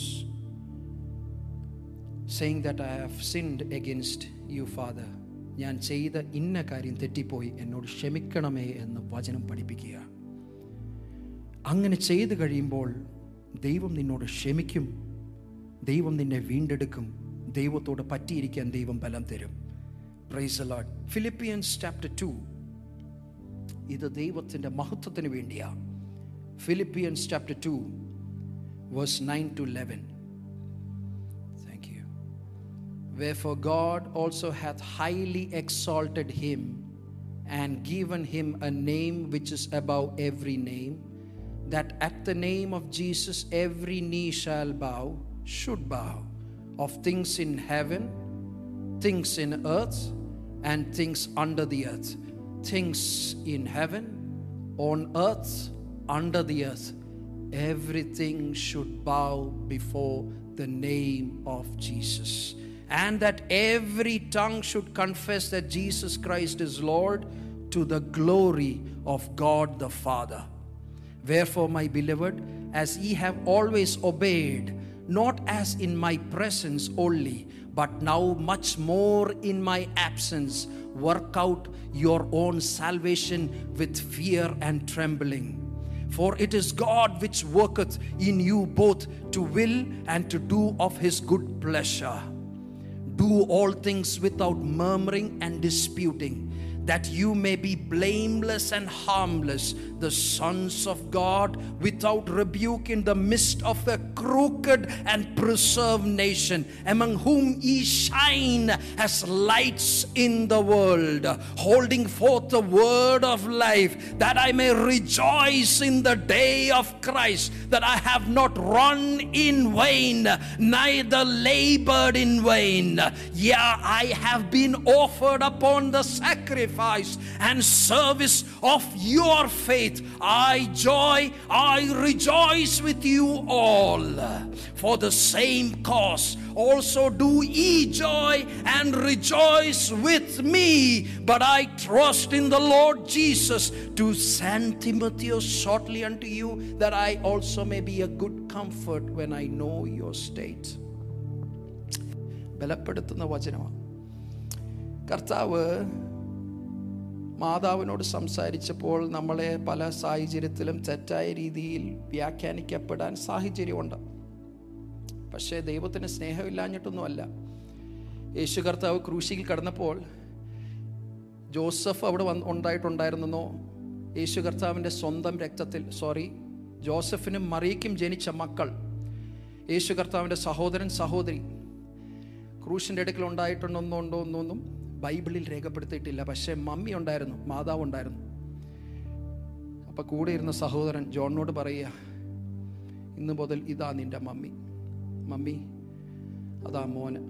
saying that I have sinned against you, Father. ഞാൻ ചെയ്ത ഇന്ന കാര്യം തെറ്റിപ്പോയി, എന്നോട് ക്ഷമിക്കണമേ എന്ന് വചനം പഠിപ്പിക്കുകയാണ്. അങ്ങനെ ചെയ്തു കഴിയുമ്പോൾ ദൈവം നിന്നോട് ക്ഷമിക്കും, ദൈവം നിന്നെ വീണ്ടെടുക്കും, ദൈവത്തോട് പറ്റിയിരിക്കാൻ ദൈവം ബലം തരും. Praise the Lord. Philippians chapter two, ഇത് ദൈവത്തിൻ്റെ മഹത്വത്തിന് വേണ്ടിയാണ്. Philippians chapter two verse nine to eleven. Thank you. Wherefore God also hath highly exalted him and given him a name which is above every name, that at the name of Jesus every knee shall bow, should bow, of things in heaven, things in earth, and things under the earth. Things in heaven, on earth, under the earth. Everything should bow before the name of Jesus. And that every tongue should confess that Jesus Christ is Lord, to the glory of God the Father. Wherefore, my beloved, as ye have always obeyed, not as in my presence only, but now much more in my absence, work out your own salvation with fear and trembling. For it is God which worketh in you both to will and to do of his good pleasure. Do all things without murmuring and disputing, that you may be blameless and harmless, the sons of God, without rebuke, in the midst of a crooked and preserved nation, among whom ye shine as lights in the world, holding forth the word of life, that I may rejoice in the day of Christ, that I have not run in vain, neither labored in vain. Yea, I have been offered upon the sacrifice and service of your faith. I joy, I rejoice with you all. For the same cause also do ye joy and rejoice with me. But I trust in the Lord Jesus to send Timothy shortly unto you, that I also may be a good comfort when I know your state. ബലപ്പെടുത്തുന്ന വചനമാണ്. കർത്താവ് മാതാവിനോട് സംസാരിച്ചപ്പോൾ നമ്മളെ പല സാഹചര്യത്തിലും തെറ്റായ രീതിയിൽ വ്യാഖ്യാനിക്കപ്പെടാൻ സാഹചര്യമുണ്ട്. പക്ഷേ ദൈവത്തിന് സ്നേഹമില്ലാഞ്ഞിട്ടൊന്നുമല്ല. യേശു കർത്താവ് ക്രൂശിൽ കിടന്നപ്പോൾ ജോസഫ് അവിടെ വന്ന് ഉണ്ടായിട്ടുണ്ടായിരുന്നെന്നോ, യേശു കർത്താവിൻ്റെ സ്വന്തം രക്തത്തിൽ, സോറി, ജോസഫിനും മറിയയ്ക്കും ജനിച്ച മക്കൾ, യേശു കർത്താവിൻ്റെ സഹോദരൻ സഹോദരി ക്രൂശിൻ്റെ അടുക്കൽ ഉണ്ടായിട്ടുണ്ടെന്നോ ഉണ്ടോ എന്നൊന്നും ബൈബിളിൽ രേഖപ്പെടുത്തിയിട്ടില്ല. പക്ഷേ മമ്മി ഉണ്ടായിരുന്നു, മാതാവ് ഉണ്ടായിരുന്നു. അപ്പം കൂടെ ഇരുന്ന സഹോദരൻ ജോണിനോട് പറയുക, ഇന്ന് മുതൽ ഇതാ നിൻ്റെ മമ്മി, മമ്മി അതാ മോന്.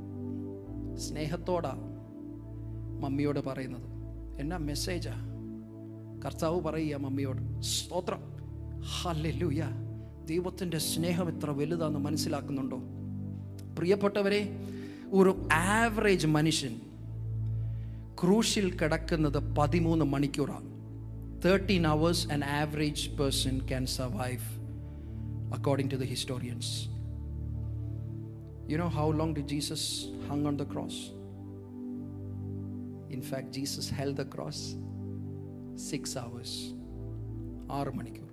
സ്നേഹത്തോടാ മമ്മിയോട് പറയുന്നത്. എന്നാ മെസ്സേജാ കർത്താവ് പറയുക മമ്മിയോട്. സ്തോത്രം, ഹല്ലേലൂയ. ദൈവത്തിൻ്റെ സ്നേഹം എത്ര വലുതാണെന്ന് മനസ്സിലാക്കുന്നുണ്ടോ പ്രിയപ്പെട്ടവരെ? ഒരു ആവറേജ് മനുഷ്യൻ ക്രൂശിൽ കിടക്കുന്നത് പതിമൂന്ന് മണിക്കൂറാണ്. Thirteen hours an average person can survive according to the historians. You know how long did Jesus hung on the cross? In fact Jesus held the cross six hours. ആറ് മണിക്കൂർ,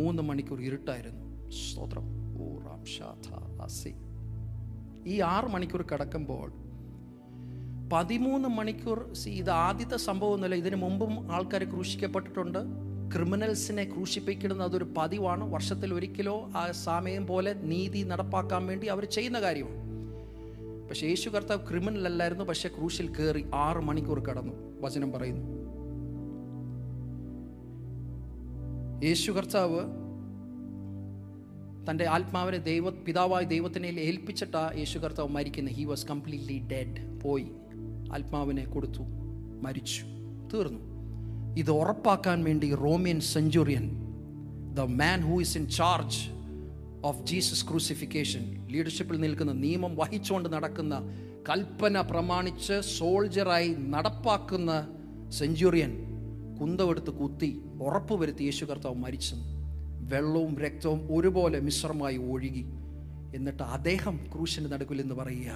മൂന്ന് മണിക്കൂർ ഇരുട്ടായിരുന്നു. സ്തോത്രം. ഓ റാം ഷാഥ അസി. ഈ ആറ് മണിക്കൂർ കിടക്കുമ്പോൾ പതിമൂന്ന് മണിക്കൂർ. സി, ഇത് ആദ്യത്തെ സംഭവമൊന്നുമല്ല. ഇതിനു മുമ്പും ആൾക്കാർ ക്രൂശിക്കപ്പെട്ടിട്ടുണ്ട്. ക്രിമിനൽസിനെ ക്രൂശിപ്പിക്കുന്നത് അതൊരു പതിവാണ്. വർഷത്തിൽ ഒരിക്കലോ ആ സമയം പോലെ നീതി നടപ്പാക്കാൻ വേണ്ടി അവർ ചെയ്യുന്ന കാര്യമാണ്. പക്ഷേ യേശു കർത്താവ് ക്രിമിനൽ അല്ലായിരുന്നു, പക്ഷെ ക്രൂശിൽ കയറി ആറ് മണിക്കൂർ കടന്നു. വചനം പറയുന്നു യേശു കർത്താവ് തൻ്റെ ആത്മാവിനെ ദൈവ പിതാവായ ദൈവത്തിനെ ഏൽപ്പിച്ചിട്ടാണ് യേശു കർത്താവ് മരിക്കുന്നത്. He was completely dead. പോയി ആത്മാവിനെ കൊടുത്തു, മരിച്ചു, തീർന്നു. ഇത് ഉറപ്പാക്കാൻ വേണ്ടി Roman centurion, the man who is in charge of Jesus crucifixion, ലീഡർഷിപ്പിൽ നിൽക്കുന്ന, നിയമം വഹിച്ചുകൊണ്ട് നടക്കുന്ന, കൽപ്പന പ്രമാണിച്ച് സോൾജറായി നടപ്പാക്കുന്ന സെഞ്ചുറിയൻ കുന്തമെടുത്ത് കുത്തി ഉറപ്പുവരുത്തി യേശു കർത്താവ് മരിച്ചു. വെള്ളവും രക്തവും ഒരുപോലെ മിശ്രമായി ഒഴുകി. എന്നിട്ട് അദ്ദേഹം ക്രൂശിൻ്റെ നടുവിൽ എന്ന് പറയുക,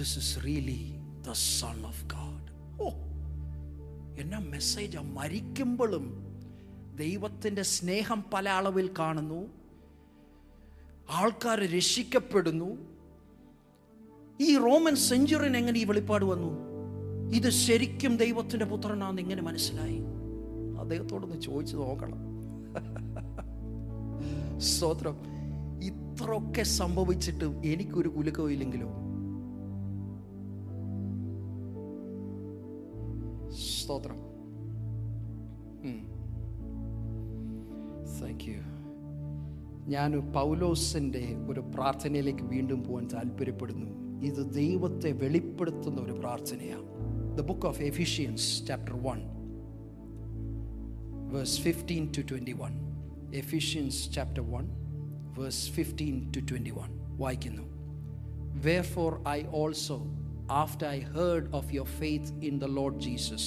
this is really the son of god. oh enna message a marikkumbalum deivathinte sneham pala alavil kaanunu, aalkar rishikkappedunu. ee roman centurion engane ee velipadu vannu, idu serikkum deivathinte putranaanu engane manasilayi? adeyathodnu choichu nokkanam. സ്തോത്രം. ഇത്രയൊക്കെ സംഭവിച്ചിട്ടും എനിക്കൊരു കുലുക്കവും ഇല്ലെങ്കിലോ? സ്തോത്രം. Thank you. ഞാൻ പൗലോസിൻ്റെ ഒരു പ്രാർത്ഥനയിലേക്ക് വീണ്ടും പോകാൻ താല്പര്യപ്പെടുന്നു. ഇത് ദൈവത്തെ വെളിപ്പെടുത്തുന്ന ഒരു പ്രാർത്ഥനയാണ്. The book of Ephesians chapter one verse fifteen to twenty-one. Ephesians chapter one verse fifteen to twenty-one വായിക്കുന്നു. Wherefore I also, after I heard of your faith in the Lord Jesus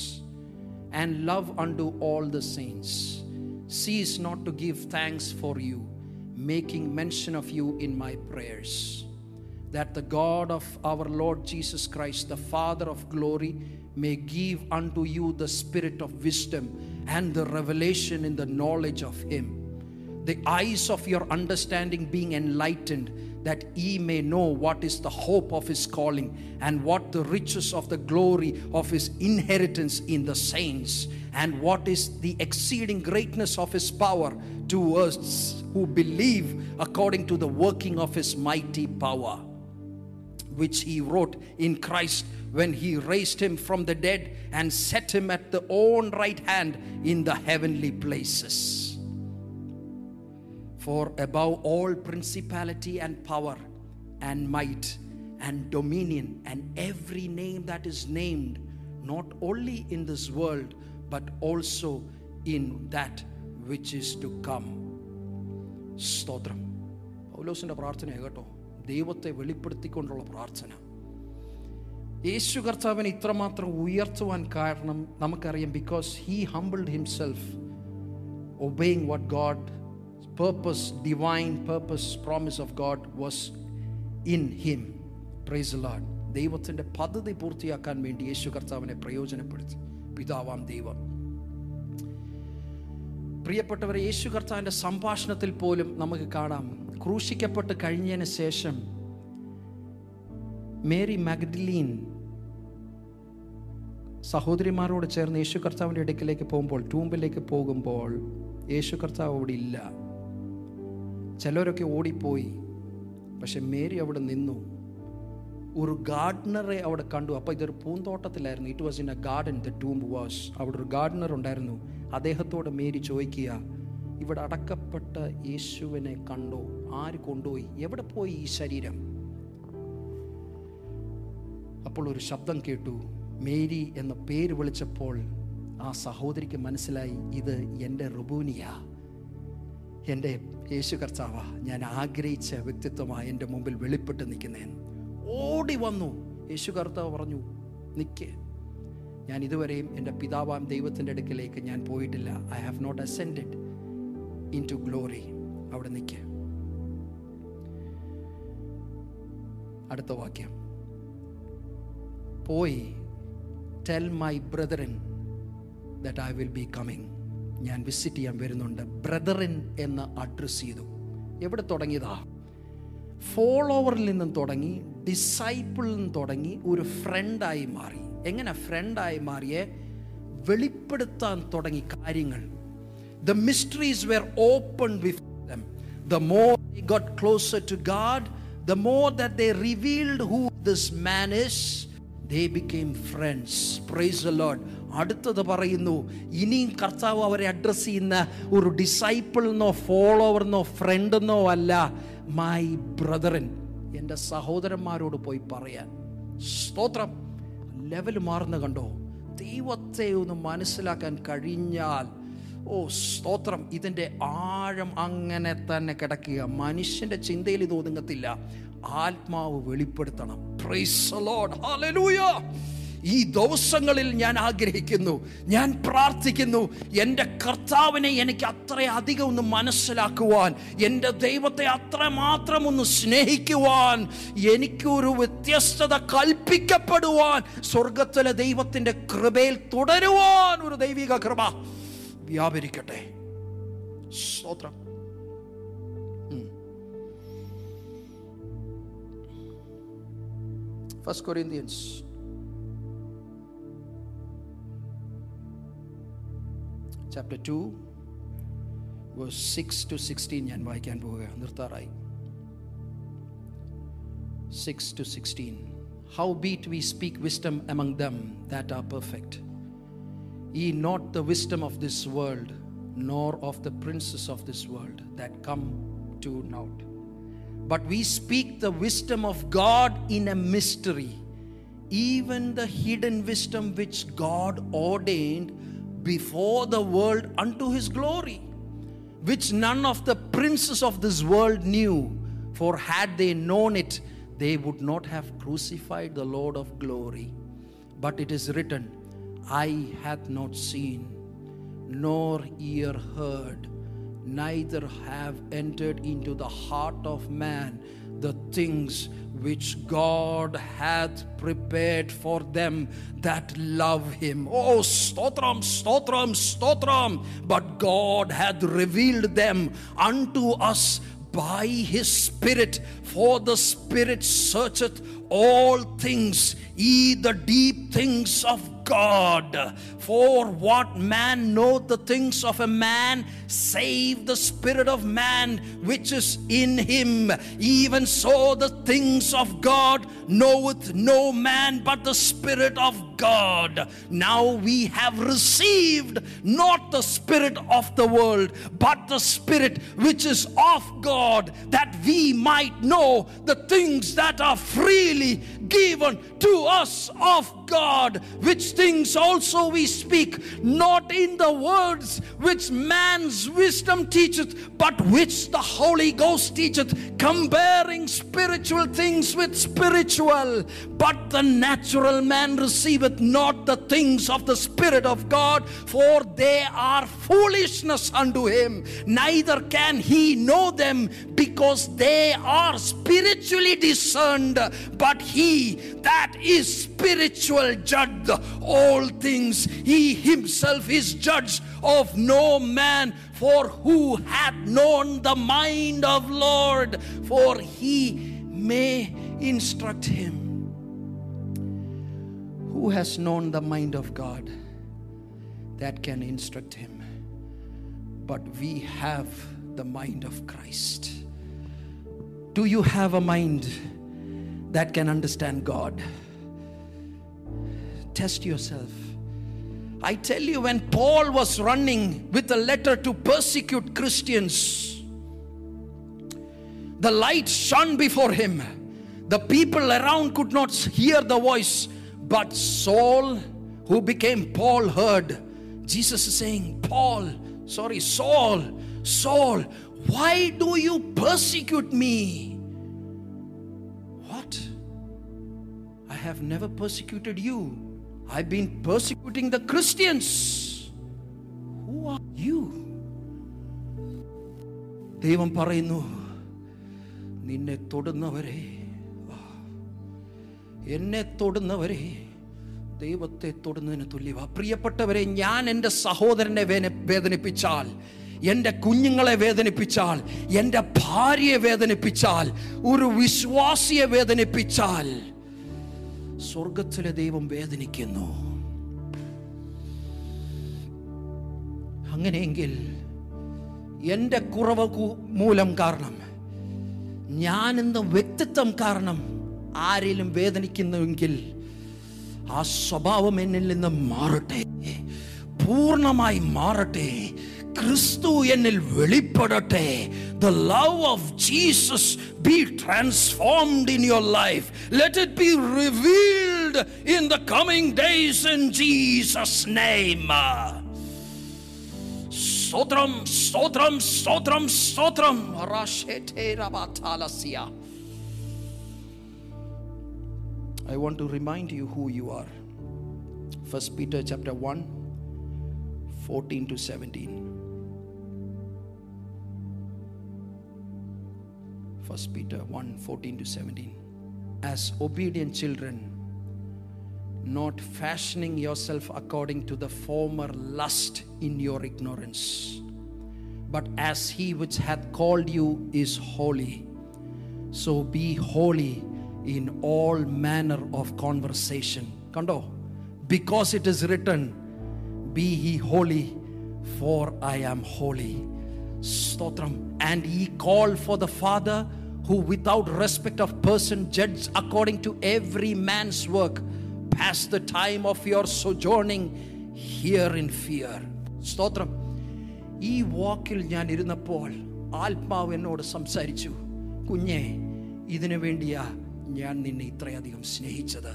and love unto all the saints, cease not to give thanks for you, making mention of you in my prayers, that the God of our Lord Jesus Christ, the Father of glory, may give unto you the spirit of wisdom and the revelation in the knowledge of him, the eyes of your understanding being enlightened, that ye may know what is the hope of his calling, and what the riches of the glory of his inheritance in the saints, and what is the exceeding greatness of his power to us who believe, according to the working of his mighty power, which he wrought in Christ when he raised him from the dead and set him at the own right hand in the heavenly places, for above all principality and power and might and dominion and every name that is named, not only in this world but also in that which is to come. Stotram. പൗലോസിന്റെ പ്രാർത്ഥന കേട്ടോ, ദൈവത്തെ വെളിപ്പെടുത്തിക്കൊണ്ടുള്ള പ്രാർത്ഥന. യേശു കർത്താവിനെ ഇത്രമാത്രം ഉയർത്തുവാൻ കാരണം നമുക്കറിയാം. Because he humbled himself obeying what God purpose, divine purpose, promise of God was in him. Praise the Lord. ദൈവത്തിൻ്റെ പദ്ധതി പൂർത്തിയാക്കാൻ വേണ്ടി യേശു കർത്താവിനെ പ്രയോജനപ്പെടുത്തി പിതാവാം ദൈവം. പ്രിയപ്പെട്ടവരെ, യേശു കർത്താവിൻ്റെ സംഭാഷണത്തിൽ പോലും നമുക്ക് കാണാം, ക്രൂശിക്കപ്പെട്ട് കഴിഞ്ഞതിന് ശേഷം മേരി മഗ്ദലീൻ സഹോദരിമാരോട് ചേർന്ന് യേശു കർത്താവിൻ്റെ ഇടയ്ക്കിലേക്ക് പോകുമ്പോൾ, ടൂമ്പിലേക്ക് പോകുമ്പോൾ യേശു കർത്താവ് അവിടെ ഇല്ല. ചിലരൊക്കെ ഓടിപ്പോയി, പക്ഷെ മേരി അവിടെ നിന്നു. ഒരു ഗാർഡനറെ അവിടെ കണ്ടു. അപ്പോൾ ഇതൊരു പൂന്തോട്ടത്തിലായിരുന്നു. It was in a garden. The tomb was. അവിടെ ഒരു ഗാർഡനർ ഉണ്ടായിരുന്നു. അദ്ദേഹത്തോട് മേരി ചോദിക്കുക, ഇവിടെ അടക്കപ്പെട്ട യേശുവിനെ കണ്ടോ? ആര് കൊണ്ടുപോയി? എവിടെ പോയി ഈ ശരീരം? അപ്പോൾ ഒരു ശബ്ദം കേട്ടു. മേരി എന്ന പേര് വിളിച്ചപ്പോൾ ആ സഹോദരിക്ക് മനസ്സിലായി, ഇത് എൻ്റെ റുബൂനിയ, എൻ്റെ യേശു കർത്താവ, ഞാൻ ആഗ്രഹിച്ച വ്യക്തിത്വമാണ് എൻ്റെ മുമ്പിൽ വെളിപ്പെട്ട് നിൽക്കുന്നതെന്ന്. ഓടി വന്നു. യേശു കർത്താവ് പറഞ്ഞു, നിൽക്ക്, ഞാൻ ഇതുവരെയും എൻ്റെ പിതാവാം ദൈവത്തിൻ്റെ അടുക്കലേക്ക് ഞാൻ പോയിട്ടില്ല. I have not ascended in to glory. അവിടെ നിൽക്ക്. അടുത്ത വാക്യം, പോയി tell my brethren that I will be coming. ഞാൻ വിസിറ്റ് ചെയ്യാൻ വരുന്നുണ്ട്. ബ്രദറിൻ എന്ന് അഡ്രസ്സ് ചെയ്തു. എവിടെ തുടങ്ങിയതാ? ഫോളോവറിൽ നിന്നും തുടങ്ങി ഡിസൈപ്പിളിൽ നിന്നും തുടങ്ങി ഒരു ഫ്രണ്ടായി മാറി. എങ്ങനെ ഫ്രണ്ടായി മാറിയേ? വെളിപ്പെടുത്താൻ തുടങ്ങി കാര്യങ്ങൾ. The mysteries were opened before them. The more they got closer to God, the more that they revealed who this man is. They became friends. Praise the Lord. അടുത്തത് പറയുന്നു, ഇനിയും കർത്താവ് അവരെ അഡ്രസ്സ് ചെയ്യുന്ന ഒരു ഡിസൈപ്പിളിനോ ഫോളോവറിനോ ഫ്രണ്ടെന്നോ അല്ല, മൈ ബ്രദറിൻ, എൻ്റെ സഹോദരന്മാരോട് പോയി പറയാൻ. സ്തോത്രം. ലെവൽ മാറുന്ന കണ്ടോ? ദൈവത്തെ ഒന്ന് മനസ്സിലാക്കാൻ കഴിഞ്ഞാൽ, ഓ സ്തോത്രം, ഇതിൻ്റെ ആഴം അങ്ങനെ തന്നെ കിടക്കുക. മനുഷ്യൻ്റെ ചിന്തയിൽ ഇത് ഒതുങ്ങത്തില്ല. ആത്മാവ് വെളിപ്പെടുത്തണം. Praise the Lord. ഹല്ലേലൂയ. ഈ ദിവസങ്ങളിൽ ഞാൻ ആഗ്രഹിക്കുന്നു, ഞാൻ പ്രാർത്ഥിക്കുന്നു, എൻ്റെ കർത്താവിനെ എനിക്ക് അത്രയധികം ഒന്ന് മനസ്സിലാക്കുവാൻ, എൻ്റെ ദൈവത്തെ അത്രമാത്രം ഒന്ന് സ്നേഹിക്കുവാൻ, എനിക്കൊരു വ്യത്യസ്തത കൽപ്പിക്കപ്പെടുവാൻ, സ്വർഗത്തിലെ ദൈവത്തിൻ്റെ കൃപയിൽ തുടരുവാൻ ഒരു ദൈവിക കൃപ വ്യാപരിക്കട്ടെ. സ്തോത്രം. First Corinthians chapter two verse six to sixteen ഞാൻ വായിക്കാൻ പോവുകയാണ്. നിർത്താറായി. Six to sixteen. Howbeit we speak wisdom among them that are perfect, yet not the wisdom of this world nor of the princes of this world that come to nought, but we speak the wisdom of God in a mystery, even the hidden wisdom which God ordained before the world unto his glory, which none of the princes of this world knew, for had they known it they would not have crucified the Lord of glory. But it is written, eye hath not seen, nor ear heard, neither have entered into the heart of man the things which God hath prepared for them that love him. Oh, stotram, stotram, stotram. But God hath revealed them unto us by his Spirit, for the Spirit searcheth all things, ye the deep things of God. For what man knoweth the things of a man, save the spirit of man which is in him? Even so the things of God knoweth no man but the Spirit of God. Now we have received not the spirit of the world, but the Spirit which is of God, that we might know the things that are freely given to us of God, which things also we speak, not in the words which man's wisdom teacheth, but which the Holy Ghost teacheth, comparing spiritual things with spiritual. But the natural man receiveth not the things of the Spirit of God, for they are foolishness unto him, neither can he know them, because they are spiritually discerned. But he that is spiritual judge all things, he himself is judge of no man. For who hath known the mind of Lord, for he may instruct him? Who has known the mind of God that can instruct him? But we have the mind of Christ. Do you have a mind that can understand God? Test yourself. I tell you, when Paul was running with a letter to persecute Christians, the light shone before him. The people around could not hear the voice, but Saul, who became Paul, heard. Jesus is saying, Paul, sorry, Saul, Saul, why do you persecute me? What? I have never persecuted you. I've been persecuting the Christians. Who are you? Devam paraynu, ninne todunavare, enne todunavare, ദൈവത്തെ തൊടുന്നതിന് തുല്യമാണ്. പ്രിയപ്പെട്ടവരെ, ഞാൻ എൻ്റെ സഹോദരനെ വേദനിപ്പിച്ചാൽ, എൻ്റെ കുഞ്ഞുങ്ങളെ വേദനിപ്പിച്ചാൽ, എൻ്റെ ഭാര്യയെ വേദനിപ്പിച്ചാൽ, ഒരു വിശ്വാസിയെ വേദനിപ്പിച്ചാൽ, സ്വർഗത്തിലെ ദൈവം വേദനിക്കുന്നു. അങ്ങനെയെങ്കിൽ എൻ്റെ കുറവ് മൂലം കാരണം, ഞാനെന്ന വ്യക്തിത്വം കാരണം ആരെങ്കിലും വേദനിക്കുന്നുവെങ്കിൽ ആ സ്വഭാവം എന്നിൽ നിന്ന് മാറട്ടെ, പൂർണ്ണമായി മാറട്ടെ. ക്രിസ്തു എന്നിൽ വെളിപ്പെടട്ടെ. The love of Jesus be transformed in your life. Let it be revealed in the coming days in Jesus' name. Sotram, sotram, sotram, sotram. Rashete rabatalasia. I want to remind you who you are. First Peter chapter one fourteen to seventeen. First Peter one fourteen to seventeen. As obedient children, not fashioning yourself according to the former lust in your ignorance, but as he which hath called you is holy, so be holy in all manner of conversation. Kando, because it is written, be ye holy, for I am holy. Stotram. And he called for the Father, who without respect of person judges according to every man's work. Pass the time of your sojourning here in fear. Stotram. Ee walkil njan irunnappol aatmavu ennodu samsarichu, kunye idinu vendiya ഞാൻ നിന്നെ ഇത്രയധികം സ്നേഹിച്ചത്.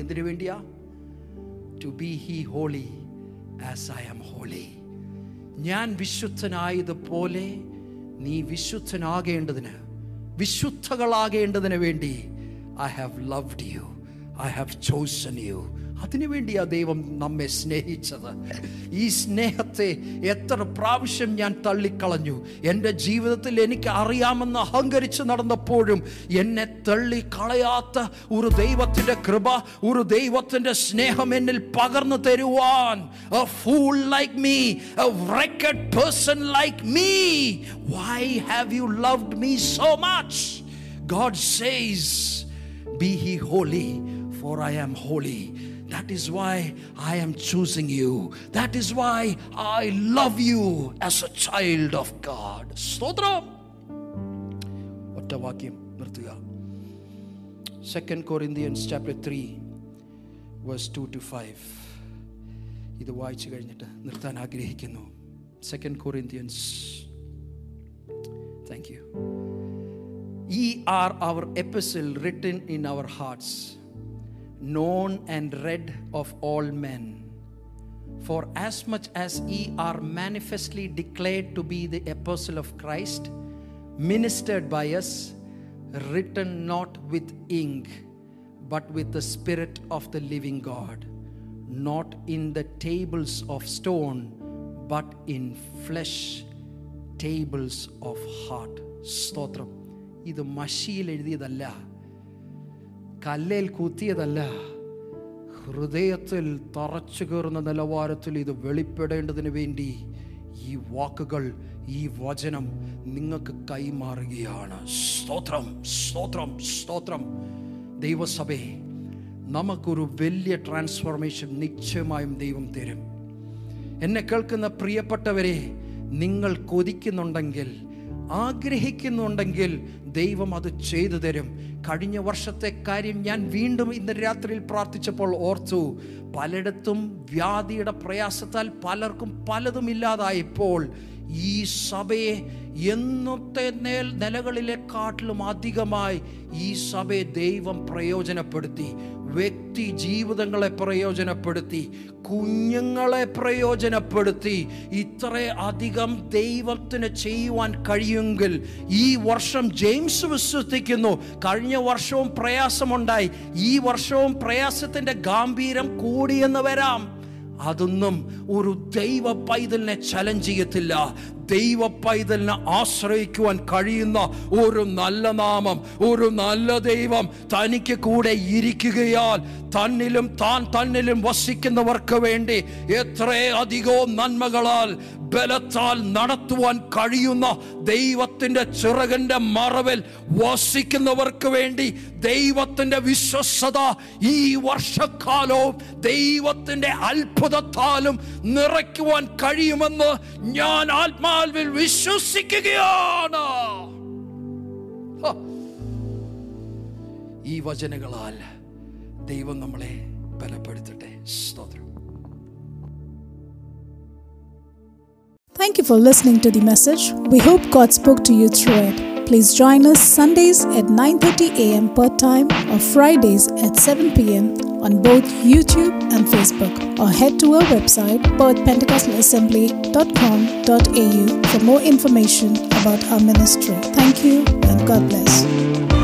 എന്തിനു വേണ്ടിയാ? To be he holy as I am holy. ഞാൻ വിശുദ്ധനായതുപോലെ നീ വിശുദ്ധനാകേണ്ടതിന്, വിശുദ്ധകളാകേണ്ടതിന് വേണ്ടി I have loved you, I have chosen you. അതിനു വേണ്ടിയാ ദൈവം നമ്മെ സ്നേഹിച്ചത്. ഈ സ്നേഹത്തെ എത്ര പ്രാവശ്യം ഞാൻ തള്ളിക്കളഞ്ഞു. എൻ്റെ ജീവിതത്തിൽ എനിക്ക് അറിയാമെന്ന് അഹങ്കരിച്ച് നടന്നപ്പോഴും എന്നെ തള്ളിക്കളയാത്ത ഒരു ദൈവത്തിൻ്റെ കൃപ, ഒരു ദൈവത്തിൻ്റെ സ്നേഹം എന്നിൽ പകർന്നു തരുവാൻ, a fool like me, a wicked person like me, why have you loved me so much? God says, be he holy, for I am holy. That is why I am choosing you. That is why I love you as a child of God. Stotram. Otta vakyam nirthuka. Second Corinthians chapter three verse two to five. Idu vaichu kanitte nirthan agrihikkunnu. Second Corinthians. Thank you. Ye are our epistle written in our hearts, known and read of all men. For as much as ye are manifestly declared to be the apostle of Christ, ministered by us, written not with ink, but with the Spirit of the living God, not in the tables of stone, but in flesh tables of heart. Stotram. Idu mashiyil ezhudiyadalla, കല്ലേൽ കൂത്തിയതല്ല, ഹൃദയത്തിൽ തറച്ചു കയറുന്ന നിലവാരത്തിൽ ഇത് വെളിപ്പെടേണ്ടതിന് വേണ്ടി ഈ വാക്കുകൾ, ഈ വചനം നിങ്ങൾക്ക് കൈമാറുകയാണ്. സ്തോത്രം, സ്തോത്രം, സ്തോത്രം. ദൈവസഭേ, നമുക്കൊരു വലിയ ട്രാൻസ്ഫോർമേഷൻ നിശ്ചയമായും ദൈവം തരും. എന്നെ കേൾക്കുന്ന പ്രിയപ്പെട്ടവരെ, നിങ്ങൾ കൊതിക്കുന്നുണ്ടെങ്കിൽ ആഗ്രഹിക്കുന്നുണ്ടെങ്കിൽ ദൈവം അത് ചെയ്തു തരും. കഴിഞ്ഞ വർഷത്തെ കാര്യം ഞാൻ വീണ്ടും ഇന്ന് രാത്രിയിൽ പ്രാർത്ഥിച്ചപ്പോൾ ഓർത്തു. പലയിടത്തും വ്യാധിയുടെ പ്രയാസത്താൽ പലർക്കും പലതും ഇല്ലാതായപ്പോൾ ഈ സഭയെ എന്നത്തെ നേൽ നിലകളിലെക്കാട്ടിലും അധികമായി ഈ സഭയെ ദൈവം പ്രയോജനപ്പെടുത്തി. വ്യക്തി ജീവിതങ്ങളെ പ്രയോജനപ്പെടുത്തി, കുഞ്ഞുങ്ങളെ പ്രയോജനപ്പെടുത്തി. ഇത്ര അധികം ദൈവത്തിന് ചെയ്യുവാൻ കഴിയുമെങ്കിൽ ഈ വർഷം ജെയിംസ് വിശ്വസിക്കുന്നു, കഴിഞ്ഞ വർഷവും പ്രയാസമുണ്ടായി, ഈ വർഷവും പ്രയാസത്തിൻ്റെ ഗാംഭീര്യം കൂടിയെന്ന് വരാം. അതൊന്നും ഒരു ദൈവ പൈതലിനെ ചലഞ്ച് ചെയ്യത്തില്ല. ദൈവ പൈതലിനെ ആശ്രയിക്കുവാൻ കഴിയുന്ന ഒരു നല്ല നാമം, ഒരു നല്ല ദൈവം തനിക്ക് കൂടെ ഇരിക്കുകയാൽ തന്നിലും താൻ തന്നിലും വസിക്കുന്നവർക്ക് വേണ്ടി എത്രയധികവും നന്മകളാൽ ബലത്താൽ നടത്തുവാൻ കഴിയുന്ന ദൈവത്തിൻ്റെ ചിറകിൻ്റെ മറവിൽ വസിക്കുന്നവർക്ക് വേണ്ടി ദൈവത്തിൻ്റെ വിശ്വസ്തത ഈ വർഷക്കാലവും ദൈവത്തിൻ്റെ അത്ഭുതത്താലും നിറയ്ക്കുവാൻ കഴിയുമെന്ന് ഞാൻ ആത്മാവിൽ വിശ്വസിക്കുകയാണ്. ഈ വചനങ്ങളാൽ ദൈവം നമ്മളെ ബലപ്പെടുത്തട്ടെ. സ്തോത്രം. Thank you for listening to the message. We hope God spoke to you through it. Please join us Sundays at nine thirty a m per time or Fridays at seven p m on both YouTube and Facebook, or head to our website perth pentecostal assembly dot com dot a u for more information about our ministry. Thank you and God bless.